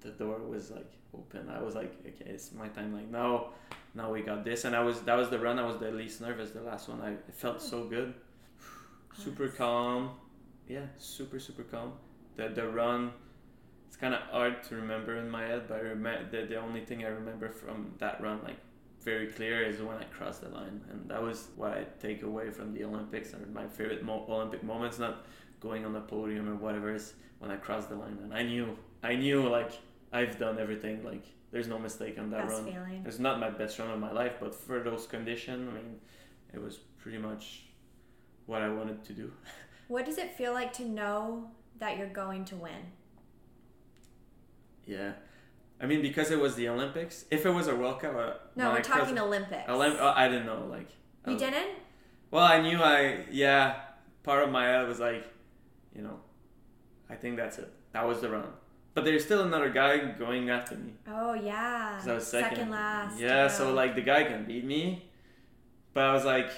the door was like, open. I was like, okay, it's my time. Like now, now we got this. And I was that was the run I was the least nervous. The last one, I it felt so good, super nice. calm. Yeah, super super calm. The the run, it's kind of hard to remember in my head, but I remember the the only thing I remember from that run, like very clear, is when I crossed the line, and that was what I take away from the Olympics. And my favorite mo- Olympic moments, not going on the podium or whatever, is when I crossed the line. And I knew, I knew like. I've done everything, like there's no mistake on that best run. Feeling. It's not my best run of my life, but for those conditions, I mean, it was pretty much what I wanted to do. What does it feel like to know that you're going to win? Yeah. I mean, because it was the Olympics, if it was a World Cup... Uh, no, we're talking Olympics. Olymp- oh, I didn't know, like... You was, didn't? Well, I knew I... Yeah, part of my head was like, you know, I think that's it. That was the run. But there's still another guy going after me. Oh, yeah. Because I was second. Second last. Yeah, yeah, so, like, the guy can beat me. But I was like,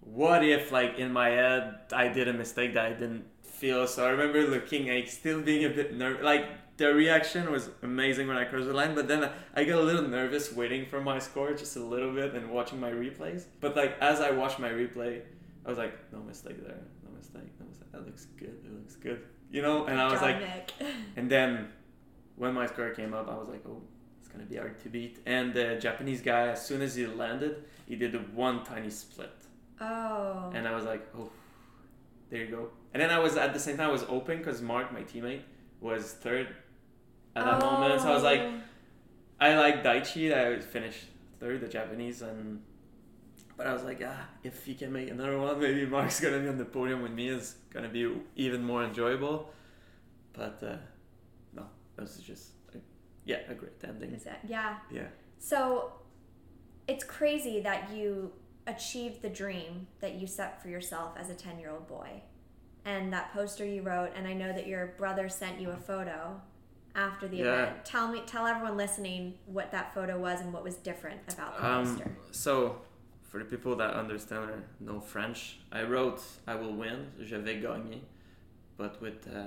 what if, like, in my head, I did a mistake that I didn't feel? So I remember looking, like, still being a bit nervous. Like, the reaction was amazing when I crossed the line. But then I got a little nervous waiting for my score just a little bit and watching my replays. But, like, as I watched my replay, I was like, no mistake there. No mistake. No mistake. That looks good. It looks good. You know, and I was like, and then when my score came up, I was like, oh, it's going to be hard to beat. And the Japanese guy, as soon as he landed, he did one tiny split. Oh. And I was like, oh, there you go. And then I was, at the same time, I was open because Mark, my teammate, was third at that oh. moment. So I was like, I like Daichi, I finished third, the Japanese, and... But I was like, ah, if he can make another one, maybe Mark's going to be on the podium with me. It's going to be even more enjoyable. But uh, no, this is just, a, yeah, a great ending. Is that, yeah. Yeah. So it's crazy that you achieved the dream that you set for yourself as a ten-year-old boy. And that poster you wrote, and I know that your brother sent you a photo after the yeah. event. Tell me, tell everyone listening what that photo was and what was different about the um, poster. So... for the people that understand or know French, I wrote I will win, je vais gagner, but with uh,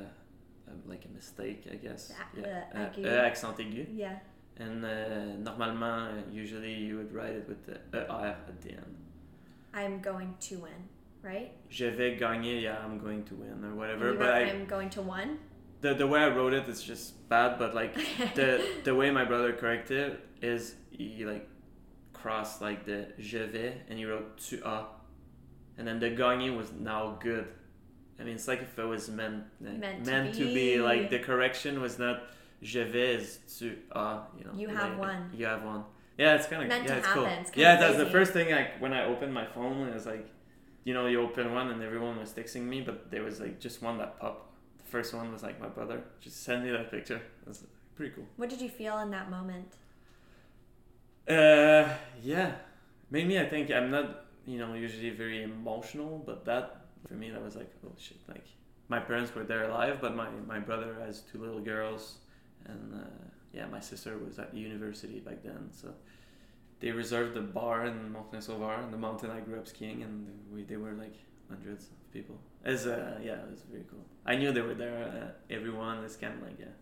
like a mistake, I guess. Uh, yeah. Uh, okay. E accent aigu. Yeah. And uh, normalement, usually you would write it with the E R at the end. I'm going to win, right? Je vais gagner, yeah, I'm going to win or whatever. But I, I'm going to win? The the way I wrote it is just bad, but like the the way my brother corrected it is he like crossed like the je vais and he wrote tu as. And then the gagner was now good. I mean, it's like if it was meant like, meant, meant to, to be. be. Like the correction was not je vais, is tu as. You know, you have like, one. You have one. Yeah, it's kind of yeah, it's happen. cool. It's yeah, crazy. That was the first thing like when I opened my phone. It was like, you know, you open one and everyone was texting me, but there was like just one that popped. First one was like my brother just send me that picture. That's pretty cool. What did you feel in that moment? Uh yeah, made me I think I'm not you know usually very emotional, but that for me that was like oh shit, like my parents were there alive, but my my brother has two little girls and uh, yeah my sister was at university back then, so they reserved the bar in Mont-Saint-Sauveur and the mountain I grew up skiing, and we they were like hundreds of people. As uh, yeah, it was very cool. I knew they were there. Uh, everyone is kind of like yeah,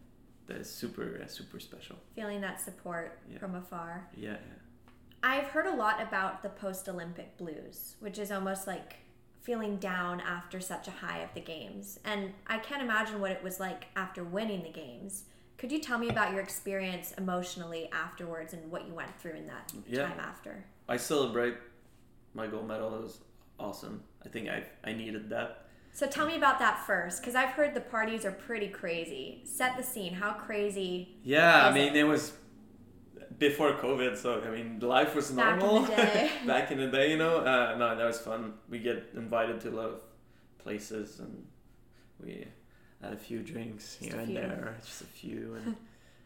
that's super uh, super special. Feeling that support yeah. from afar. Yeah, yeah. I've heard a lot about the post-Olympic blues, which is almost like feeling down after such a high of the games. And I can't imagine what it was like after winning the games. Could you tell me about your experience emotionally afterwards and what you went through in that yeah. time after? I celebrate my gold medal. It was awesome. I think I I needed that. So tell me about that first, because I've heard the parties are pretty crazy. Set the scene. How crazy? Yeah, I mean, it? it was before COVID, so I mean, life was normal. Back in the day. Back in the day, you know? Uh, no, that was fun. We get invited to a lot of places, and we had a few drinks here and there, just a few, and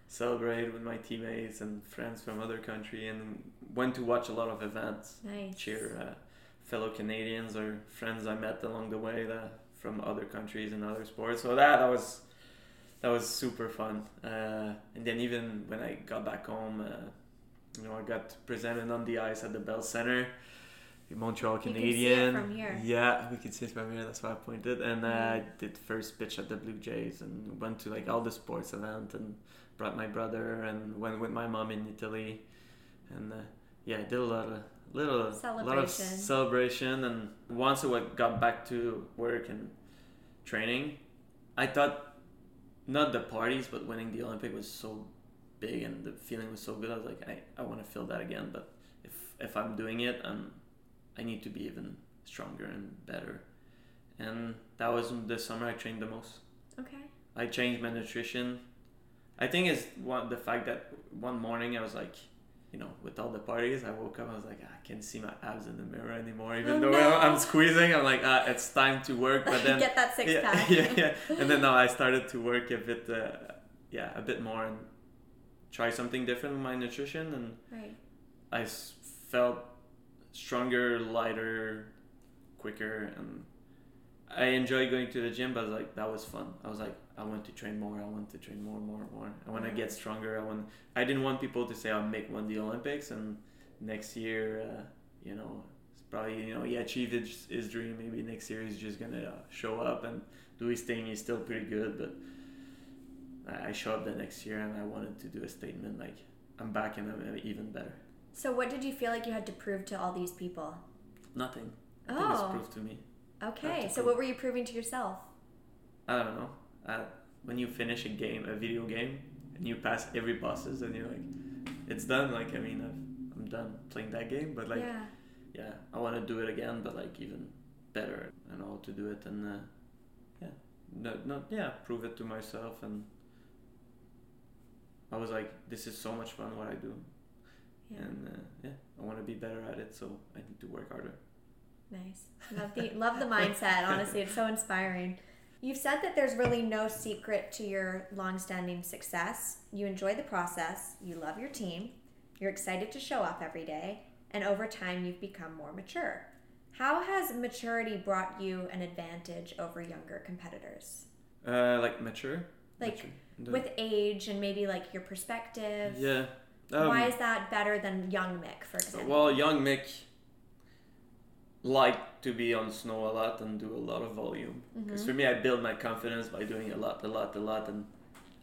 celebrated with my teammates and friends from other country, and went to watch a lot of events. Nice. Cheer uh, fellow Canadians or friends I met along the way that. From other countries and other sports, so that, that was that was super fun. Uh, and then even when I got back home, uh, you know, I got presented on the ice at the Bell Center, the Montreal Canadiens. You can see it from here. Yeah, we could see it from here. That's why I pointed. And uh, I did first pitch at the Blue Jays and went to like all the sports event and brought my brother and went with my mom in Italy. And uh, yeah, I did a lot of. Little celebration. lot of celebration, and once I got back to work and training, I thought not the parties, but winning the Olympic was so big and the feeling was so good. I was like, I, I want to feel that again, but if if I'm doing it, I'm, I need to be even stronger and better. And that was the summer I trained the most. Okay. I changed my nutrition. I think it's one the fact that one morning I was like. You know, with all the parties, I woke up. I was like, I can't see my abs in the mirror anymore. Even oh, though no. I'm squeezing, I'm like, ah, it's time to work. But then get that six yeah, pack. yeah, yeah. And then no, I started to work a bit, uh, yeah, a bit more and try something different with my nutrition. And right. I s- felt stronger, lighter, quicker, and I enjoyed going to the gym. But I was like, that was fun. I was like. I want to train more. I want to train more, more, more. I want to get stronger. I want. I didn't want people to say I'll make one the Olympics and next year, uh, you know, it's probably you know he achieved his, his dream. Maybe next year he's just gonna uh, show up and do his thing. He's still pretty good, but I, I showed up the next year and I wanted to do a statement like I'm back and I'm even better. So what did you feel like you had to prove to all these people? Nothing. Oh. Nothing was proved to me. Okay. To so prove. What were you proving to yourself? I don't know. Uh, when you finish a game, a video game, and you pass every bosses, and you're like, it's done. Like I mean, I've, I'm done playing that game, but like, yeah, yeah I want to do it again, but like even better. I know how to do it, and uh, yeah, not not yeah, prove it to myself. And I was like, this is so much fun what I do, yeah. and uh, yeah, I want to be better at it, so I need to work harder. Nice, love the love the mindset. Honestly, it's so inspiring. You've said that there's really no secret to your long-standing success. You enjoy the process, you love your team, you're excited to show up every day, and over time you've become more mature. How has maturity brought you an advantage over younger competitors? Uh, like mature? Like mature. The... with age and maybe like your perspective. Yeah. Um, Why is that better than young Mick, for example? Well, young Mick, like to be on snow a lot and do a lot of volume. Because mm-hmm. for me, I build my confidence by doing a lot, a lot, a lot, and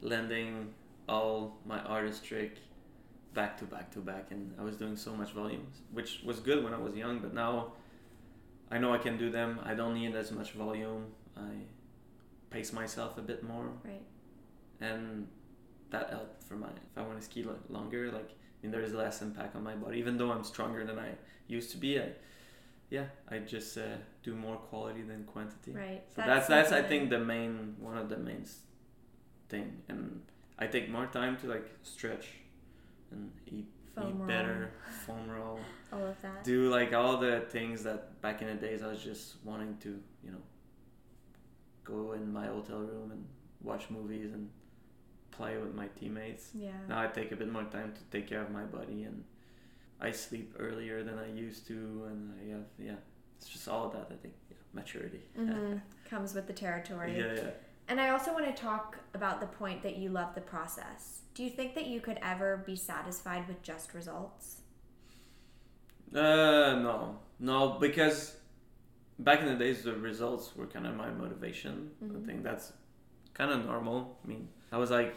lending all my artist trick back to back to back. And I was doing so much volumes, which was good when I was young, but now I know I can do them. I don't need as much volume. I pace myself a bit more. Right. And that helped for my, if I want to ski like longer, like, I mean, there is less impact on my body, even though I'm stronger than I used to be. I, yeah, I just uh, do more quality than quantity. Right. So that's, that's, that's I think the main, one of the main thing. And I take more time to like stretch and eat, eat better, foam roll, all of that. Do like all the things that back in the days I was just wanting to, you know, go in my hotel room and watch movies and play with my teammates. Yeah. Now I take a bit more time to take care of my body, and I sleep earlier than I used to, and I have, yeah, it's just all of that, I think, yeah, maturity. Mm-hmm. Comes with the territory. Yeah, yeah. And I also want to talk about the point that you love the process. Do you think that you could ever be satisfied with just results? Uh, no. No, because back in the days, the results were kind of my motivation. Mm-hmm. I think that's kind of normal. I mean, I was like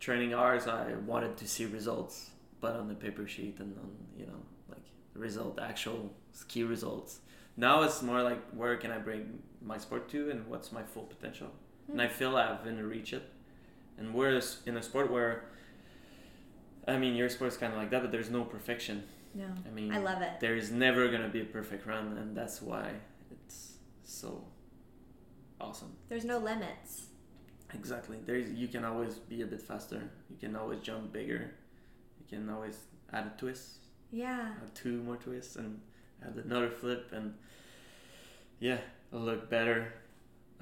training hours, I wanted to see results, but on the paper sheet and on, you know, like the result, actual ski results. Now it's more like, where can I bring my sport to and what's my full potential? Mm-hmm. And I feel I haven't reached it. And we're in a sport where, I mean, your sport's kind of like that, but there's no perfection. No. I mean, I love it. There is never going to be a perfect run, and that's why it's so awesome. There's no limits. Exactly. There's, you can always be a bit faster. You can always jump bigger. You can always add a twist. Yeah. Add two more twists and add another flip, and yeah, look better,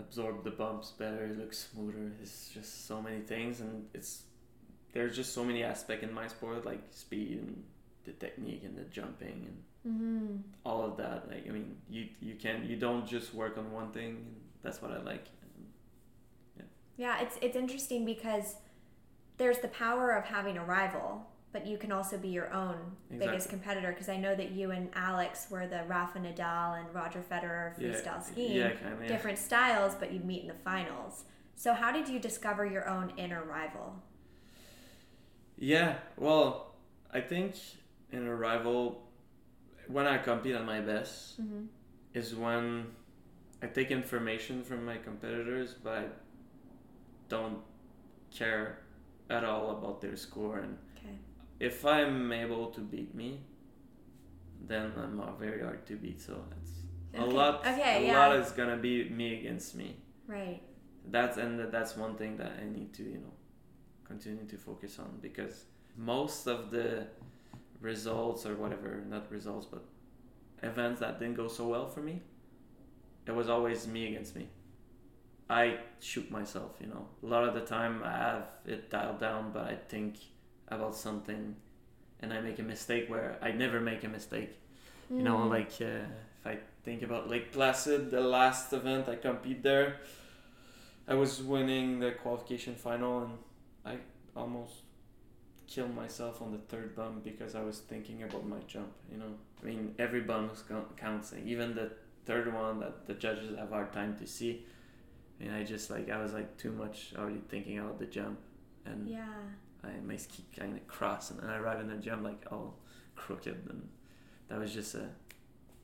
absorb the bumps better, look smoother. It's just so many things, and it's, there's just so many aspects in my sport, like speed and the technique and the jumping and mm-hmm. all of that. Like, I mean, you you can you don't just work on one thing, and that's what I like. And yeah. Yeah, it's it's interesting because there's the power of having a rival, but you can also be your own exactly. biggest competitor, because I know that you and Alex were the Rafa Nadal and Roger Federer freestyle yeah, skiing. Yeah, kind of, yeah. Different styles, but you meet in the finals. So how did you discover your own inner rival? Yeah, well, I think inner rival, when I compete at my best, mm-hmm. is when I take information from my competitors, but I don't care at all about their score. And if I'm able to beat me, then I'm not very hard to beat. So it's okay. a lot. Okay, a yeah. lot is gonna be me against me. Right. That's and that's one thing that I need to, you know, continue to focus on, because most of the results or whatever, not results, but events that didn't go so well for me, it was always me against me. I shoot myself, you know. A lot of the time I have it dialed down, but I think about something and I make a mistake where I never make a mistake. Mm. You know, like uh, if I think about Lake Placid, the last event I compete there, I was winning the qualification final and I almost killed myself on the third bump because I was thinking about my jump, you know. I mean, every bump counts, even the third one that the judges have hard time to see. I mean, I just like, I was like too much already thinking about the jump, and yeah. I, my ski kind of crossed, and I arrived in the gym like all crooked, and that was just a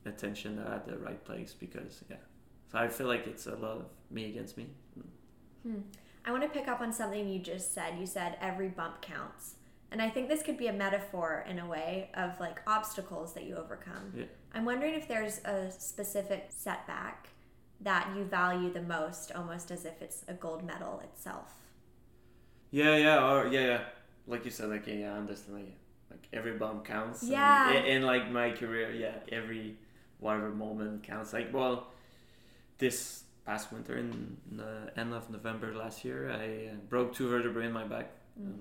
attention that I had at the right place, because yeah. So I feel like it's a lot of me against me. Hmm. I want to pick up on something you just said. You said every bump counts, and I think this could be a metaphor in a way of like obstacles that you overcome. Yeah. I'm wondering if there's a specific setback that you value the most, almost as if it's a gold medal itself. Yeah, yeah, or yeah, yeah. Like you said, like yeah, yeah I understand. Like, like every bump counts. Yeah. And, and like my career, yeah, every whatever moment counts. Like, well, this past winter, in the end of November last year, I broke two vertebrae in my back. Mm. Um,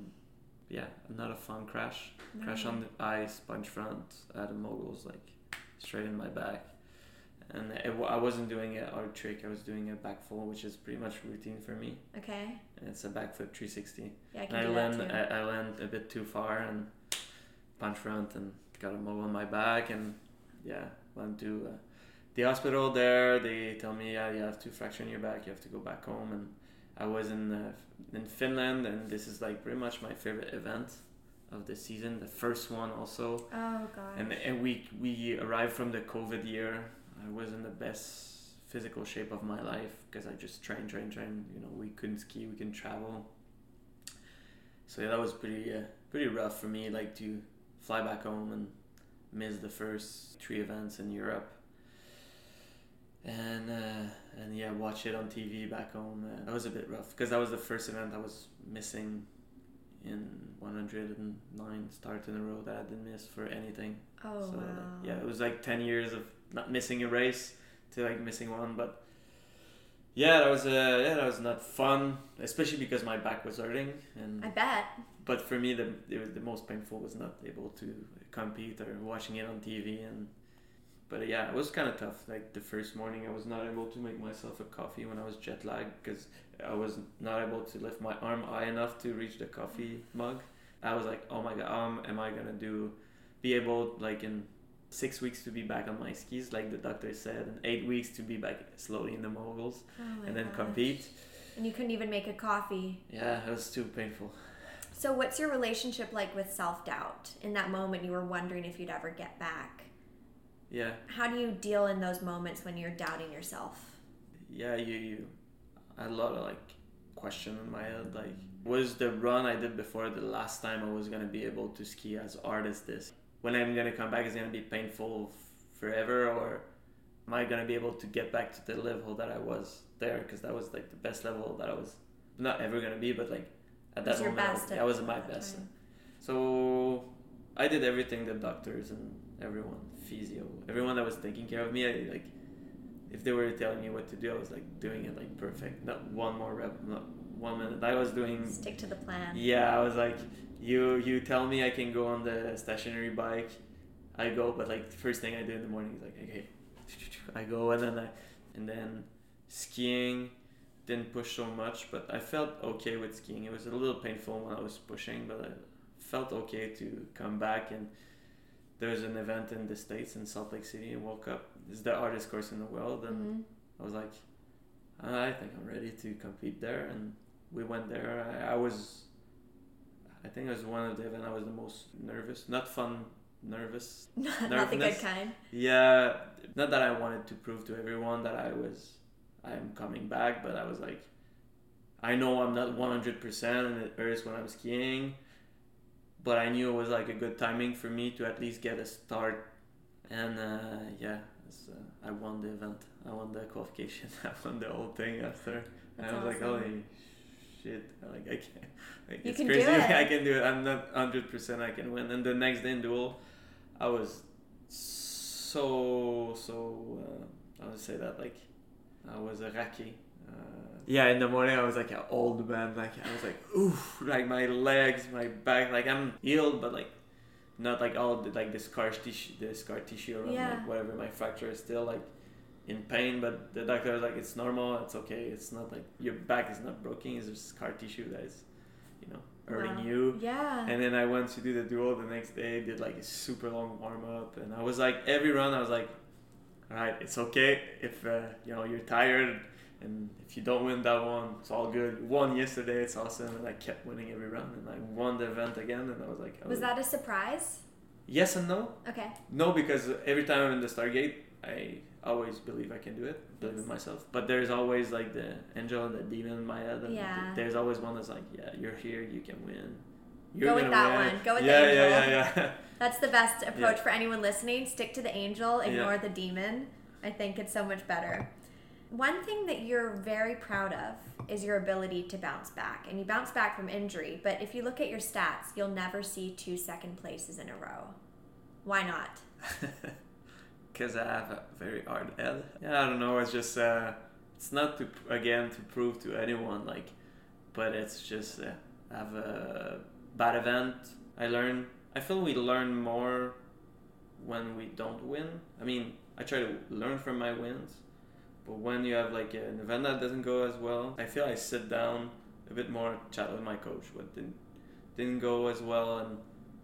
yeah, not a fun crash. No. Crash on the ice, punch front. I had a moguls like straight in my back, and it, I wasn't doing an art trick. I was doing a back full, which is pretty much routine for me. Okay. And it's a backflip three sixty. Yeah, I can and do I land, that too. I, I land a bit too far and punch front and got a mole on my back, and yeah, went to uh, the hospital there. They tell me, yeah, you have to fracture in your back. You have to go back home. And I was in uh, in Finland, and this is like pretty much my favorite event of the season, the first one also. Oh god. And and we we arrived from the COVID year. I was in the best physical shape of my life because I just train, train, train. You know, we couldn't ski, we couldn't travel. So yeah, that was pretty uh, pretty rough for me, like to fly back home and miss the first three events in Europe. And uh, and yeah, watch it on T V back home. Uh, that was a bit rough because that was the first event I was missing in one hundred nine starts in a row that I didn't miss for anything. Oh so, wow. Like, yeah, it was like ten years of not missing a race. To like missing one, but yeah, that was uh, yeah, that was not fun, especially because my back was hurting. And I bet. But for me, the it was the most painful was not able to compete or watching it on T V, and but yeah, it was kind of tough. Like the first morning, I was not able to make myself a coffee when I was jet lagged because I was not able to lift my arm high enough to reach the coffee mug. I was like, oh my god, um, am I gonna do be able like in six weeks to be back on my skis like the doctor said, and eight weeks to be back slowly in the moguls, oh and then gosh. compete. And you couldn't even make a coffee. Yeah, it was too painful. So what's your relationship like with self-doubt? In that moment you were wondering if you'd ever get back. Yeah. How do you deal in those moments when you're doubting yourself? Yeah, you, you I had a lot of like question in my head, like was the run I did before the last time I was going to be able to ski as hard as this? When I'm going to come back, it's going to be painful forever, or am I going to be able to get back to the level that I was there? Because that was like the best level that I was not ever going to be, but like at that moment, I was, I was at my best. Time. So I did everything the doctors and everyone, physio, everyone that was taking care of me, I, like if they were telling me what to do, I was like doing it like perfect. Not one more rep, not one minute. I was doing... Stick to the plan. Yeah, I was like... You you tell me I can go on the stationary bike, I go, but like the first thing I do in the morning is like, okay, I go, and then I, and then skiing didn't push so much, but I felt okay with skiing. It was a little painful when I was pushing, but I felt okay to come back. And there was an event in the States in Salt Lake City, World Cup. It's the hardest course in the world, and mm-hmm. I was like, I think I'm ready to compete there. And we went there. I, I was. I think it was one of the events I was the most nervous. Not fun, nervous. Not, not the good kind. Yeah. Not that I wanted to prove to everyone that I was, I'm coming back, but I was like, I know I'm not one hundred percent and it hurts when I'm skiing, but I knew it was like a good timing for me to at least get a start. And uh, yeah, uh, I won the event. I won the qualification. I won the whole thing after. And I was awesome. Like, holy shit, like I can't. Like, you it's can crazy. Do it. I can do it. I'm not one hundred percent I can win. And the next day in duel, I was so, so, uh, I would say that, like, I was a racky. Uh, yeah, in the morning, I was like an old man. Like, I was like, oof, like my legs, my back, like I'm healed, but like, not like all the, like the scar tissue, the scar tissue around, yeah. Like whatever, my fracture is still like in pain, but the doctor was like, it's normal, it's okay, it's not like your back is not broken, it's just scar tissue that is, you know, hurting wow. you. Yeah. And then I went to do the duel the next day, did like a super long warm up, and I was like, every run I was like, all right, it's okay if uh, you know, you're tired, and if you don't win that one, it's all good. Won yesterday, it's awesome, and I kept winning every run, and I won the event again, and I was like, oh. Was that a surprise? Yes and no. Okay. No, because every time I'm in the Stargate, I always believe I can do it, believe in myself. But there's always like the angel and the demon in my head. And yeah. There's always one that's like, yeah, you're here, you can win. You're Go with that win. one. Go with yeah, the angel. Yeah, yeah, yeah. That's the best approach yeah. for anyone listening. Stick to the angel, ignore yeah. the demon. I think it's so much better. One thing that you're very proud of is your ability to bounce back. And you bounce back from injury, but if you look at your stats, you'll never see two second places in a row. Why not? Because I have a very hard head. Yeah, I don't know. It's just, uh, it's not to, again, to prove to anyone, like, but it's just, uh, I have a bad event. I learn, I feel we learn more when we don't win. I mean, I try to learn from my wins, but when you have like an event that doesn't go as well, I feel I sit down a bit more, chat with my coach, what didn't, didn't go as well. And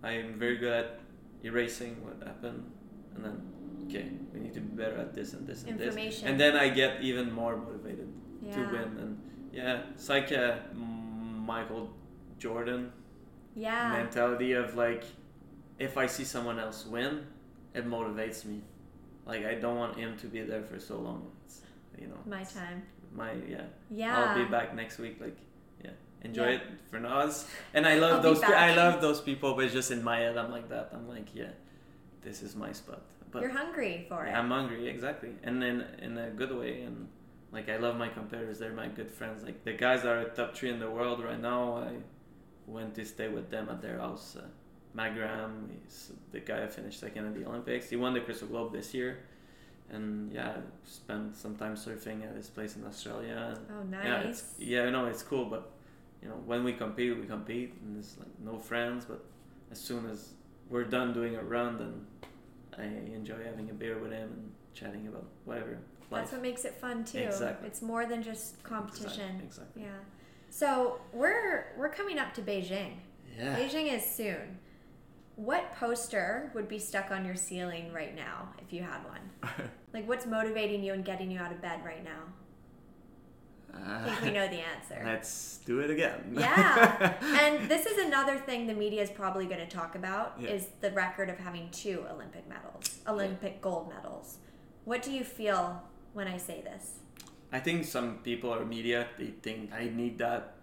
I am very good at erasing what happened and then okay, we need to be better at this and this and this. And then I get even more motivated yeah. to win. And yeah, it's like a Michael Jordan yeah. mentality of like, if I see someone else win, it motivates me. Like, I don't want him to be there for so long. It's, you know, my time. My yeah. Yeah. I'll be back next week. Like, yeah, enjoy yeah. it for now. And I love those. Pe- I love those people, but it's just in my head, I'm like that. I'm like, yeah, this is my spot. But you're hungry for it. I'm hungry, exactly, and then in a good way. And like, I love my competitors. They're my good friends. Like, the guys that are top three in the world right now. I went to stay with them at their house. Uh, Matt Graham, he's the guy who finished second at the Olympics. He won the Crystal Globe this year. And yeah, spent some time surfing at his place in Australia. Oh, nice. Yeah, it's, yeah, no, it's cool. But, you know, when we compete, we compete. And there's like no friends. But as soon as we're done doing a run, then I enjoy having a beer with him and chatting about whatever. Life. That's what makes it fun, too. Exactly. It's more than just competition. Exactly. exactly. Yeah. So we're we're coming up to Beijing. Yeah. Beijing is soon. What poster would be stuck on your ceiling right now if you had one? Like, what's motivating you and getting you out of bed right now? Uh, I think we know the answer. Let's do it again. Yeah. And this is another thing the media is probably going to talk about yeah. is the record of having two Olympic medals, Olympic yeah. gold medals. What do you feel when I say this? I think some people or media, they think I need that.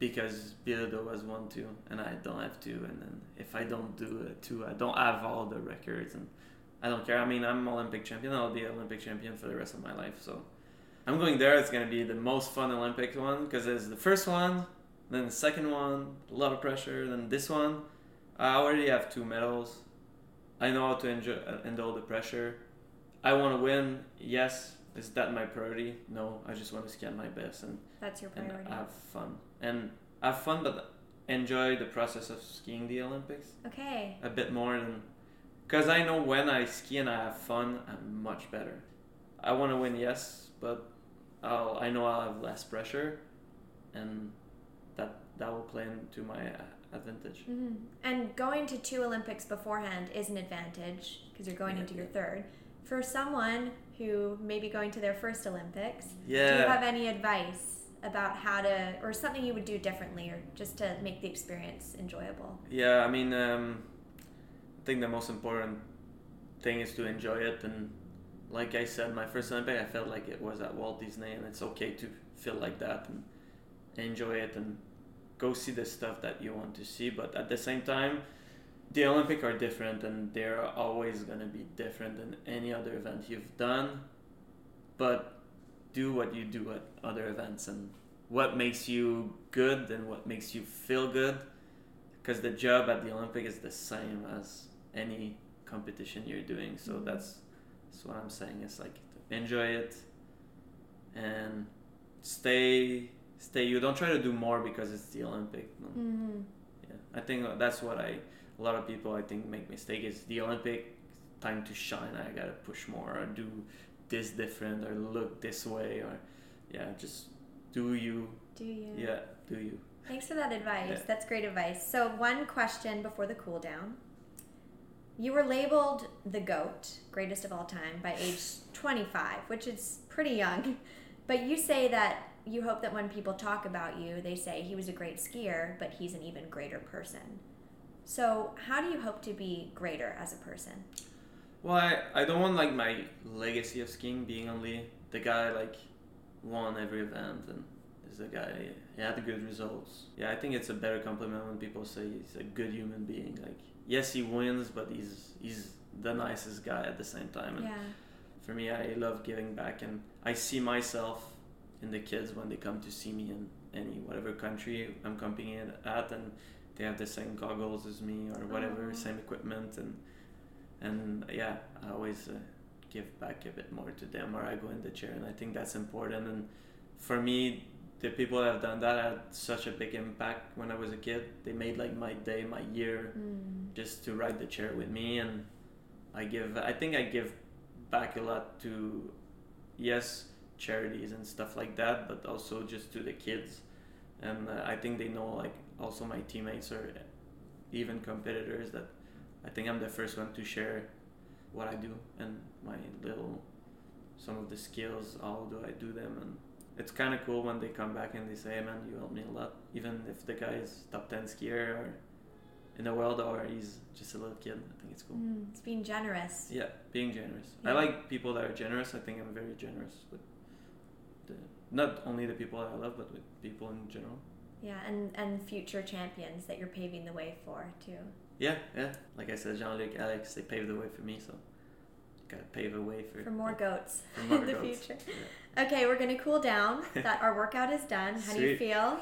Because Bilodeau has won two, and I don't have two, and then if I don't do it two, I don't have all the records, and I don't care. I mean, I'm Olympic champion. I'll be Olympic champion for the rest of my life. So I'm going there. It's gonna be the most fun Olympic one because it's the first one, then the second one, a lot of pressure, then this one. I already have two medals. I know how to enjoy, handle the pressure. I want to win. Yes. Is that my priority? No, I just want to ski at my best and, That's your priority. and have fun. And have fun, but enjoy the process of skiing the Olympics. Okay. A bit more than... Because I know when I ski and I have fun, I'm much better. I want to win, yes, but I'll, I know I'll have less pressure. And that that will play into my advantage. Mm-hmm. And going to two Olympics beforehand is an advantage because you're going yeah, into yeah. your third. For someone who may be going to their first Olympics, yeah. do you have any advice about how to, or something you would do differently, or just to make the experience enjoyable? Yeah, I mean, um, I think the most important thing is to enjoy it. And like I said, my first Olympic, I felt like it was at Walt Disney, and it's okay to feel like that and enjoy it and go see the stuff that you want to see. But at the same time, the Olympics are different, and they're always going to be different than any other event you've done. But do what you do at other events and what makes you good and what makes you feel good. Because the job at the Olympics is the same as any competition you're doing. So mm-hmm. that's, that's what I'm saying. It's like, enjoy it and stay. stay. You don't try to do more because it's the Olympics. No. Mm-hmm. Yeah, I think that's what I... A lot of people, I think, make mistakes. It's the Olympic time to shine. I gotta push more, or do this different, or look this way, or yeah, just do you. Do you? Yeah, do you. Thanks for that advice. Yeah. That's great advice. So, one question before the cool down. You were labeled the GOAT, greatest of all time, by age twenty-five, which is pretty young. But you say that you hope that when people talk about you, they say he was a great skier, but he's an even greater person. So how do you hope to be greater as a person? Well, I, I don't want like my legacy of skiing being only the guy like won every event and is the guy, he had good results. Yeah, I think it's a better compliment when people say he's a good human being. Like, yes, he wins, but he's he's the nicest guy at the same time. And yeah. For me, I love giving back, and I see myself in the kids when they come to see me in any whatever country I'm competing at, and they have the same goggles as me or whatever, oh. same equipment, and and yeah, I always uh, give back a bit more to them, or I go in the chair, and I think that's important. And for me, the people that have done that had such a big impact when I was a kid. They made like my day, my year, mm. just to ride the chair with me, and I give. I think I give back a lot to, yes, charities and stuff like that, but also just to the kids, and uh, I think they know like. Also my teammates or even competitors that I think I'm the first one to share what I do and my little, some of the skills, how do I do them. And it's kind of cool when they come back and they say, hey man, you helped me a lot. Even if the guy is top ten skier or in the world, or he's just a little kid, I think it's cool. Mm, it's being generous. Yeah, being generous. Yeah. I like people that are generous. I think I'm very generous with the, not only the people that I love, but with people in general. Yeah, and, and future champions that you're paving the way for, too. Yeah, yeah. Like I said, Jean-Luc, Alex, they paved the way for me, so gotta pave the way for... For more uh, goats for more in the goats. Future. Yeah. Okay, we're gonna cool down. That our workout is done. How Sweet. Do you feel?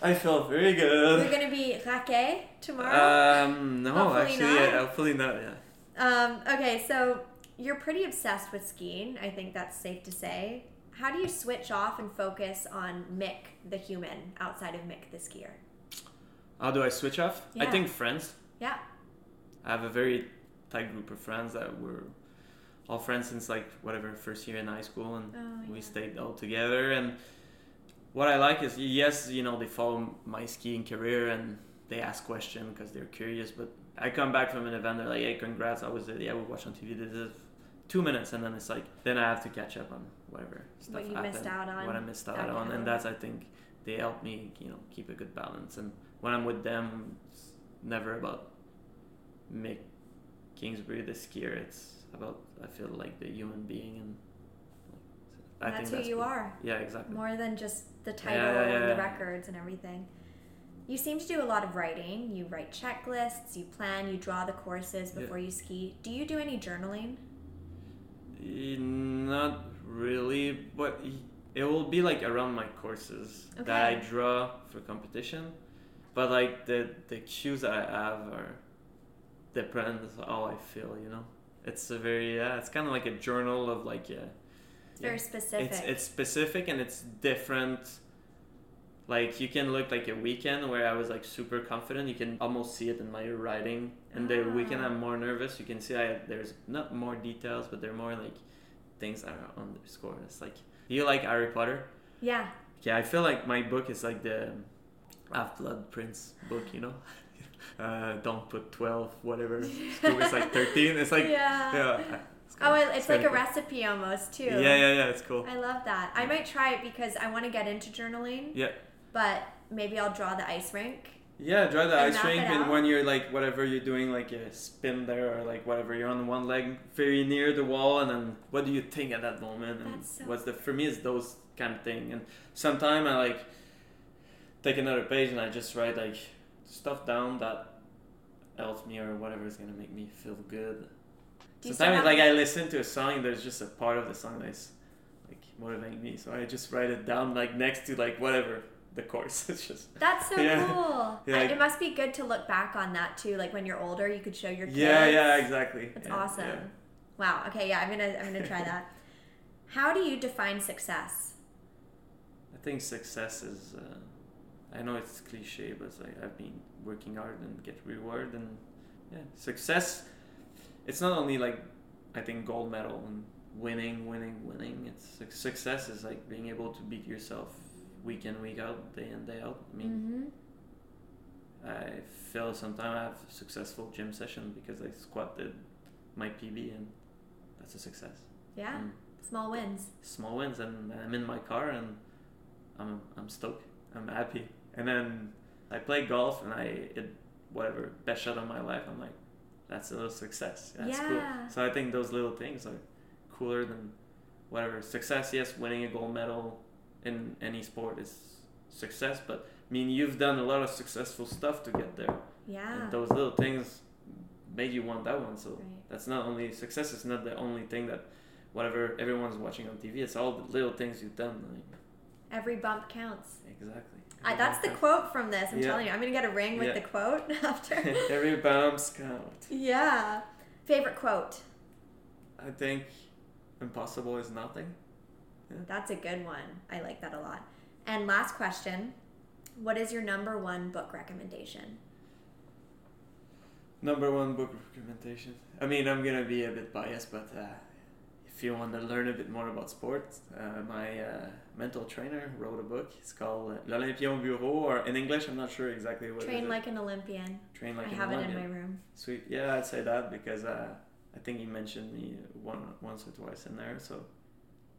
I feel very good. You're gonna be raqué tomorrow? Um, no, hopefully actually, not. Yeah, hopefully not, yeah. Um, okay, so you're pretty obsessed with skiing. I think that's safe to say. How do you switch off and focus on Mick, the human, outside of Mick, the skier? How do I switch off? Yeah. I think friends. Yeah. I have a very tight group of friends that were all friends since, like, whatever, first year in high school. And oh, yeah. we stayed all together. And what I like is, yes, you know, they follow my skiing career and they ask questions because they're curious. But I come back from an event, they're like, hey, congrats, I was there. Yeah, we watched on T V. This is two minutes. And then it's like, then I have to catch up on whatever stuff what you happened, missed out on. What I missed out on. Happen. And that's, I think, they help me, you know, keep a good balance. And when I'm with them, it's never about Mikaël Kingsbury, the skier. It's about, I feel like, the human being. And I that's think who that's you cool. are. Yeah, exactly. More than just the title yeah, yeah, and the yeah. records and everything. You seem to do a lot of writing. You write checklists, you plan, you draw the courses before yeah. you ski. Do you do any journaling? Not really, but it will be like around my courses okay. that I draw for competition. But like the, the cues I have are depends how I feel, you know. It's a very yeah, it's kind of like a journal of like yeah. It's yeah, very specific. It's it's specific and it's different. Like you can look like a weekend where I was like super confident. You can almost see it in my writing. And ah. the weekend I'm more nervous. You can see I there's not more details, but they're more like things that are on the score. It's like, do you like Harry Potter? Yeah. Yeah, I feel like my book is like the Half-Blood Prince book, you know. Uh, don't put twelve, whatever. It's like thirteen. It's like yeah. yeah it's cool. Oh, it's, it's like a cool. recipe almost too. Yeah, yeah, yeah. It's cool. I love that. I might try it because I want to get into journaling. Yeah. But maybe I'll draw the ice rink. Yeah, draw the ice rink, and when you're like whatever you're doing, like a spin there or like whatever, you're on one leg very near the wall, and then what do you think at that moment? And That's so what's the for me is those kind of thing, and sometimes I like take another page and I just write like stuff down that helps me or whatever is gonna make me feel good. Sometimes like I listen to a song and there's just a part of the song that's like motivating me, so I just write it down like next to like whatever the course. It's just that's so yeah. cool. Yeah, like, it must be good to look back on that too. Like when you're older, you could show your kids. Yeah, yeah, exactly. That's yeah, awesome. Yeah. Wow. Okay. Yeah, I'm gonna I'm gonna try that. How do you define success? I think success is. Uh, I know it's cliche, but it's like I've been working hard and get reward and yeah, success. It's not only like I think gold medal and winning, winning, winning. It's like success is like being able to beat yourself week in, week out, day in, day out. I mean, mm-hmm. I feel sometimes I have a successful gym session because I squatted my P B and that's a success. Yeah, and small wins. Small wins, and I'm in my car and I'm I'm stoked. I'm happy. And then I play golf and I hit whatever, best shot of my life. I'm like, that's a little success. That's yeah. cool. So I think those little things are cooler than whatever. Success, yes, winning a gold medal in any sport is success. But, I mean, you've done a lot of successful stuff to get there. Yeah. And those little things make you want that one. So right. that's not only success. It's not the only thing that whatever everyone's watching on T V. It's all the little things you've done. Like, every bump counts. Exactly. I, that's the counts. Quote from this. I'm yeah. telling you. I'm going to get a ring with yeah. the quote after. Every bumps count. Yeah. Favorite quote? I think impossible is nothing. Yeah. That's a good one. I like that a lot. And last question. What is your number one book recommendation? Number one book recommendation? I mean, I'm going to be a bit biased, but... Uh, If you want to learn a bit more about sports, uh, my uh, mental trainer wrote a book. It's called uh, L'Olympian Bureau, or in English, I'm not sure exactly what Train it is. Train like an Olympian. Train like I an Olympian. I have it in my room. Sweet. Yeah, I'd say that because uh, I think he mentioned me one once or twice in there, so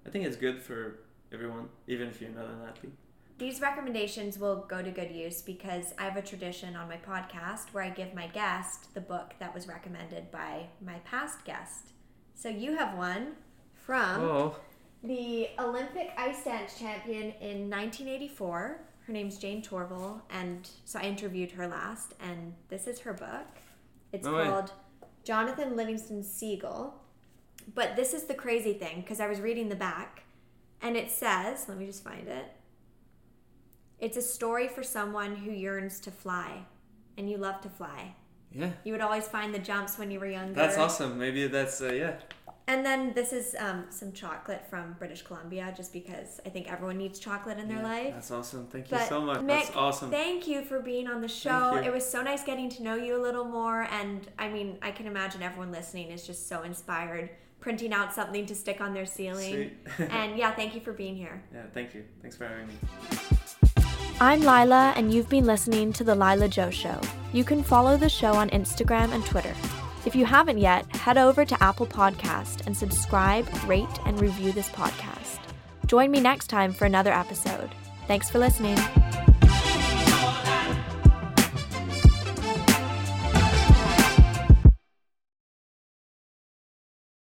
I think it's good for everyone, even if you're not an athlete. These recommendations will go to good use because I have a tradition on my podcast where I give my guest the book that was recommended by my past guest. So you have one from Whoa. the Olympic ice dance champion in nineteen eighty-four. Her name's Jane Torvill, and so I interviewed her last, and this is her book. It's no called way. Jonathan Livingston Seagull. But this is the crazy thing, because I was reading the back, and it says, let me just find it. It's a story for someone who yearns to fly, and you love to fly. Yeah. You would always find the jumps when you were younger. That's awesome. Maybe that's, uh, yeah. And then this is um, some chocolate from British Columbia, just because I think everyone needs chocolate in their yeah, life. That's awesome. Thank you but so much. Mick, that's awesome. Thank you for being on the show. It was so nice getting to know you a little more. And I mean, I can imagine everyone listening is just so inspired, printing out something to stick on their ceiling. Sweet. And yeah, thank you for being here. Yeah, thank you. Thanks for having me. I'm Lila, and you've been listening to The Lila Joe Show. You can follow the show on Instagram and Twitter. If you haven't yet, head over to Apple Podcast and subscribe, rate, and review this podcast. Join me next time for another episode. Thanks for listening.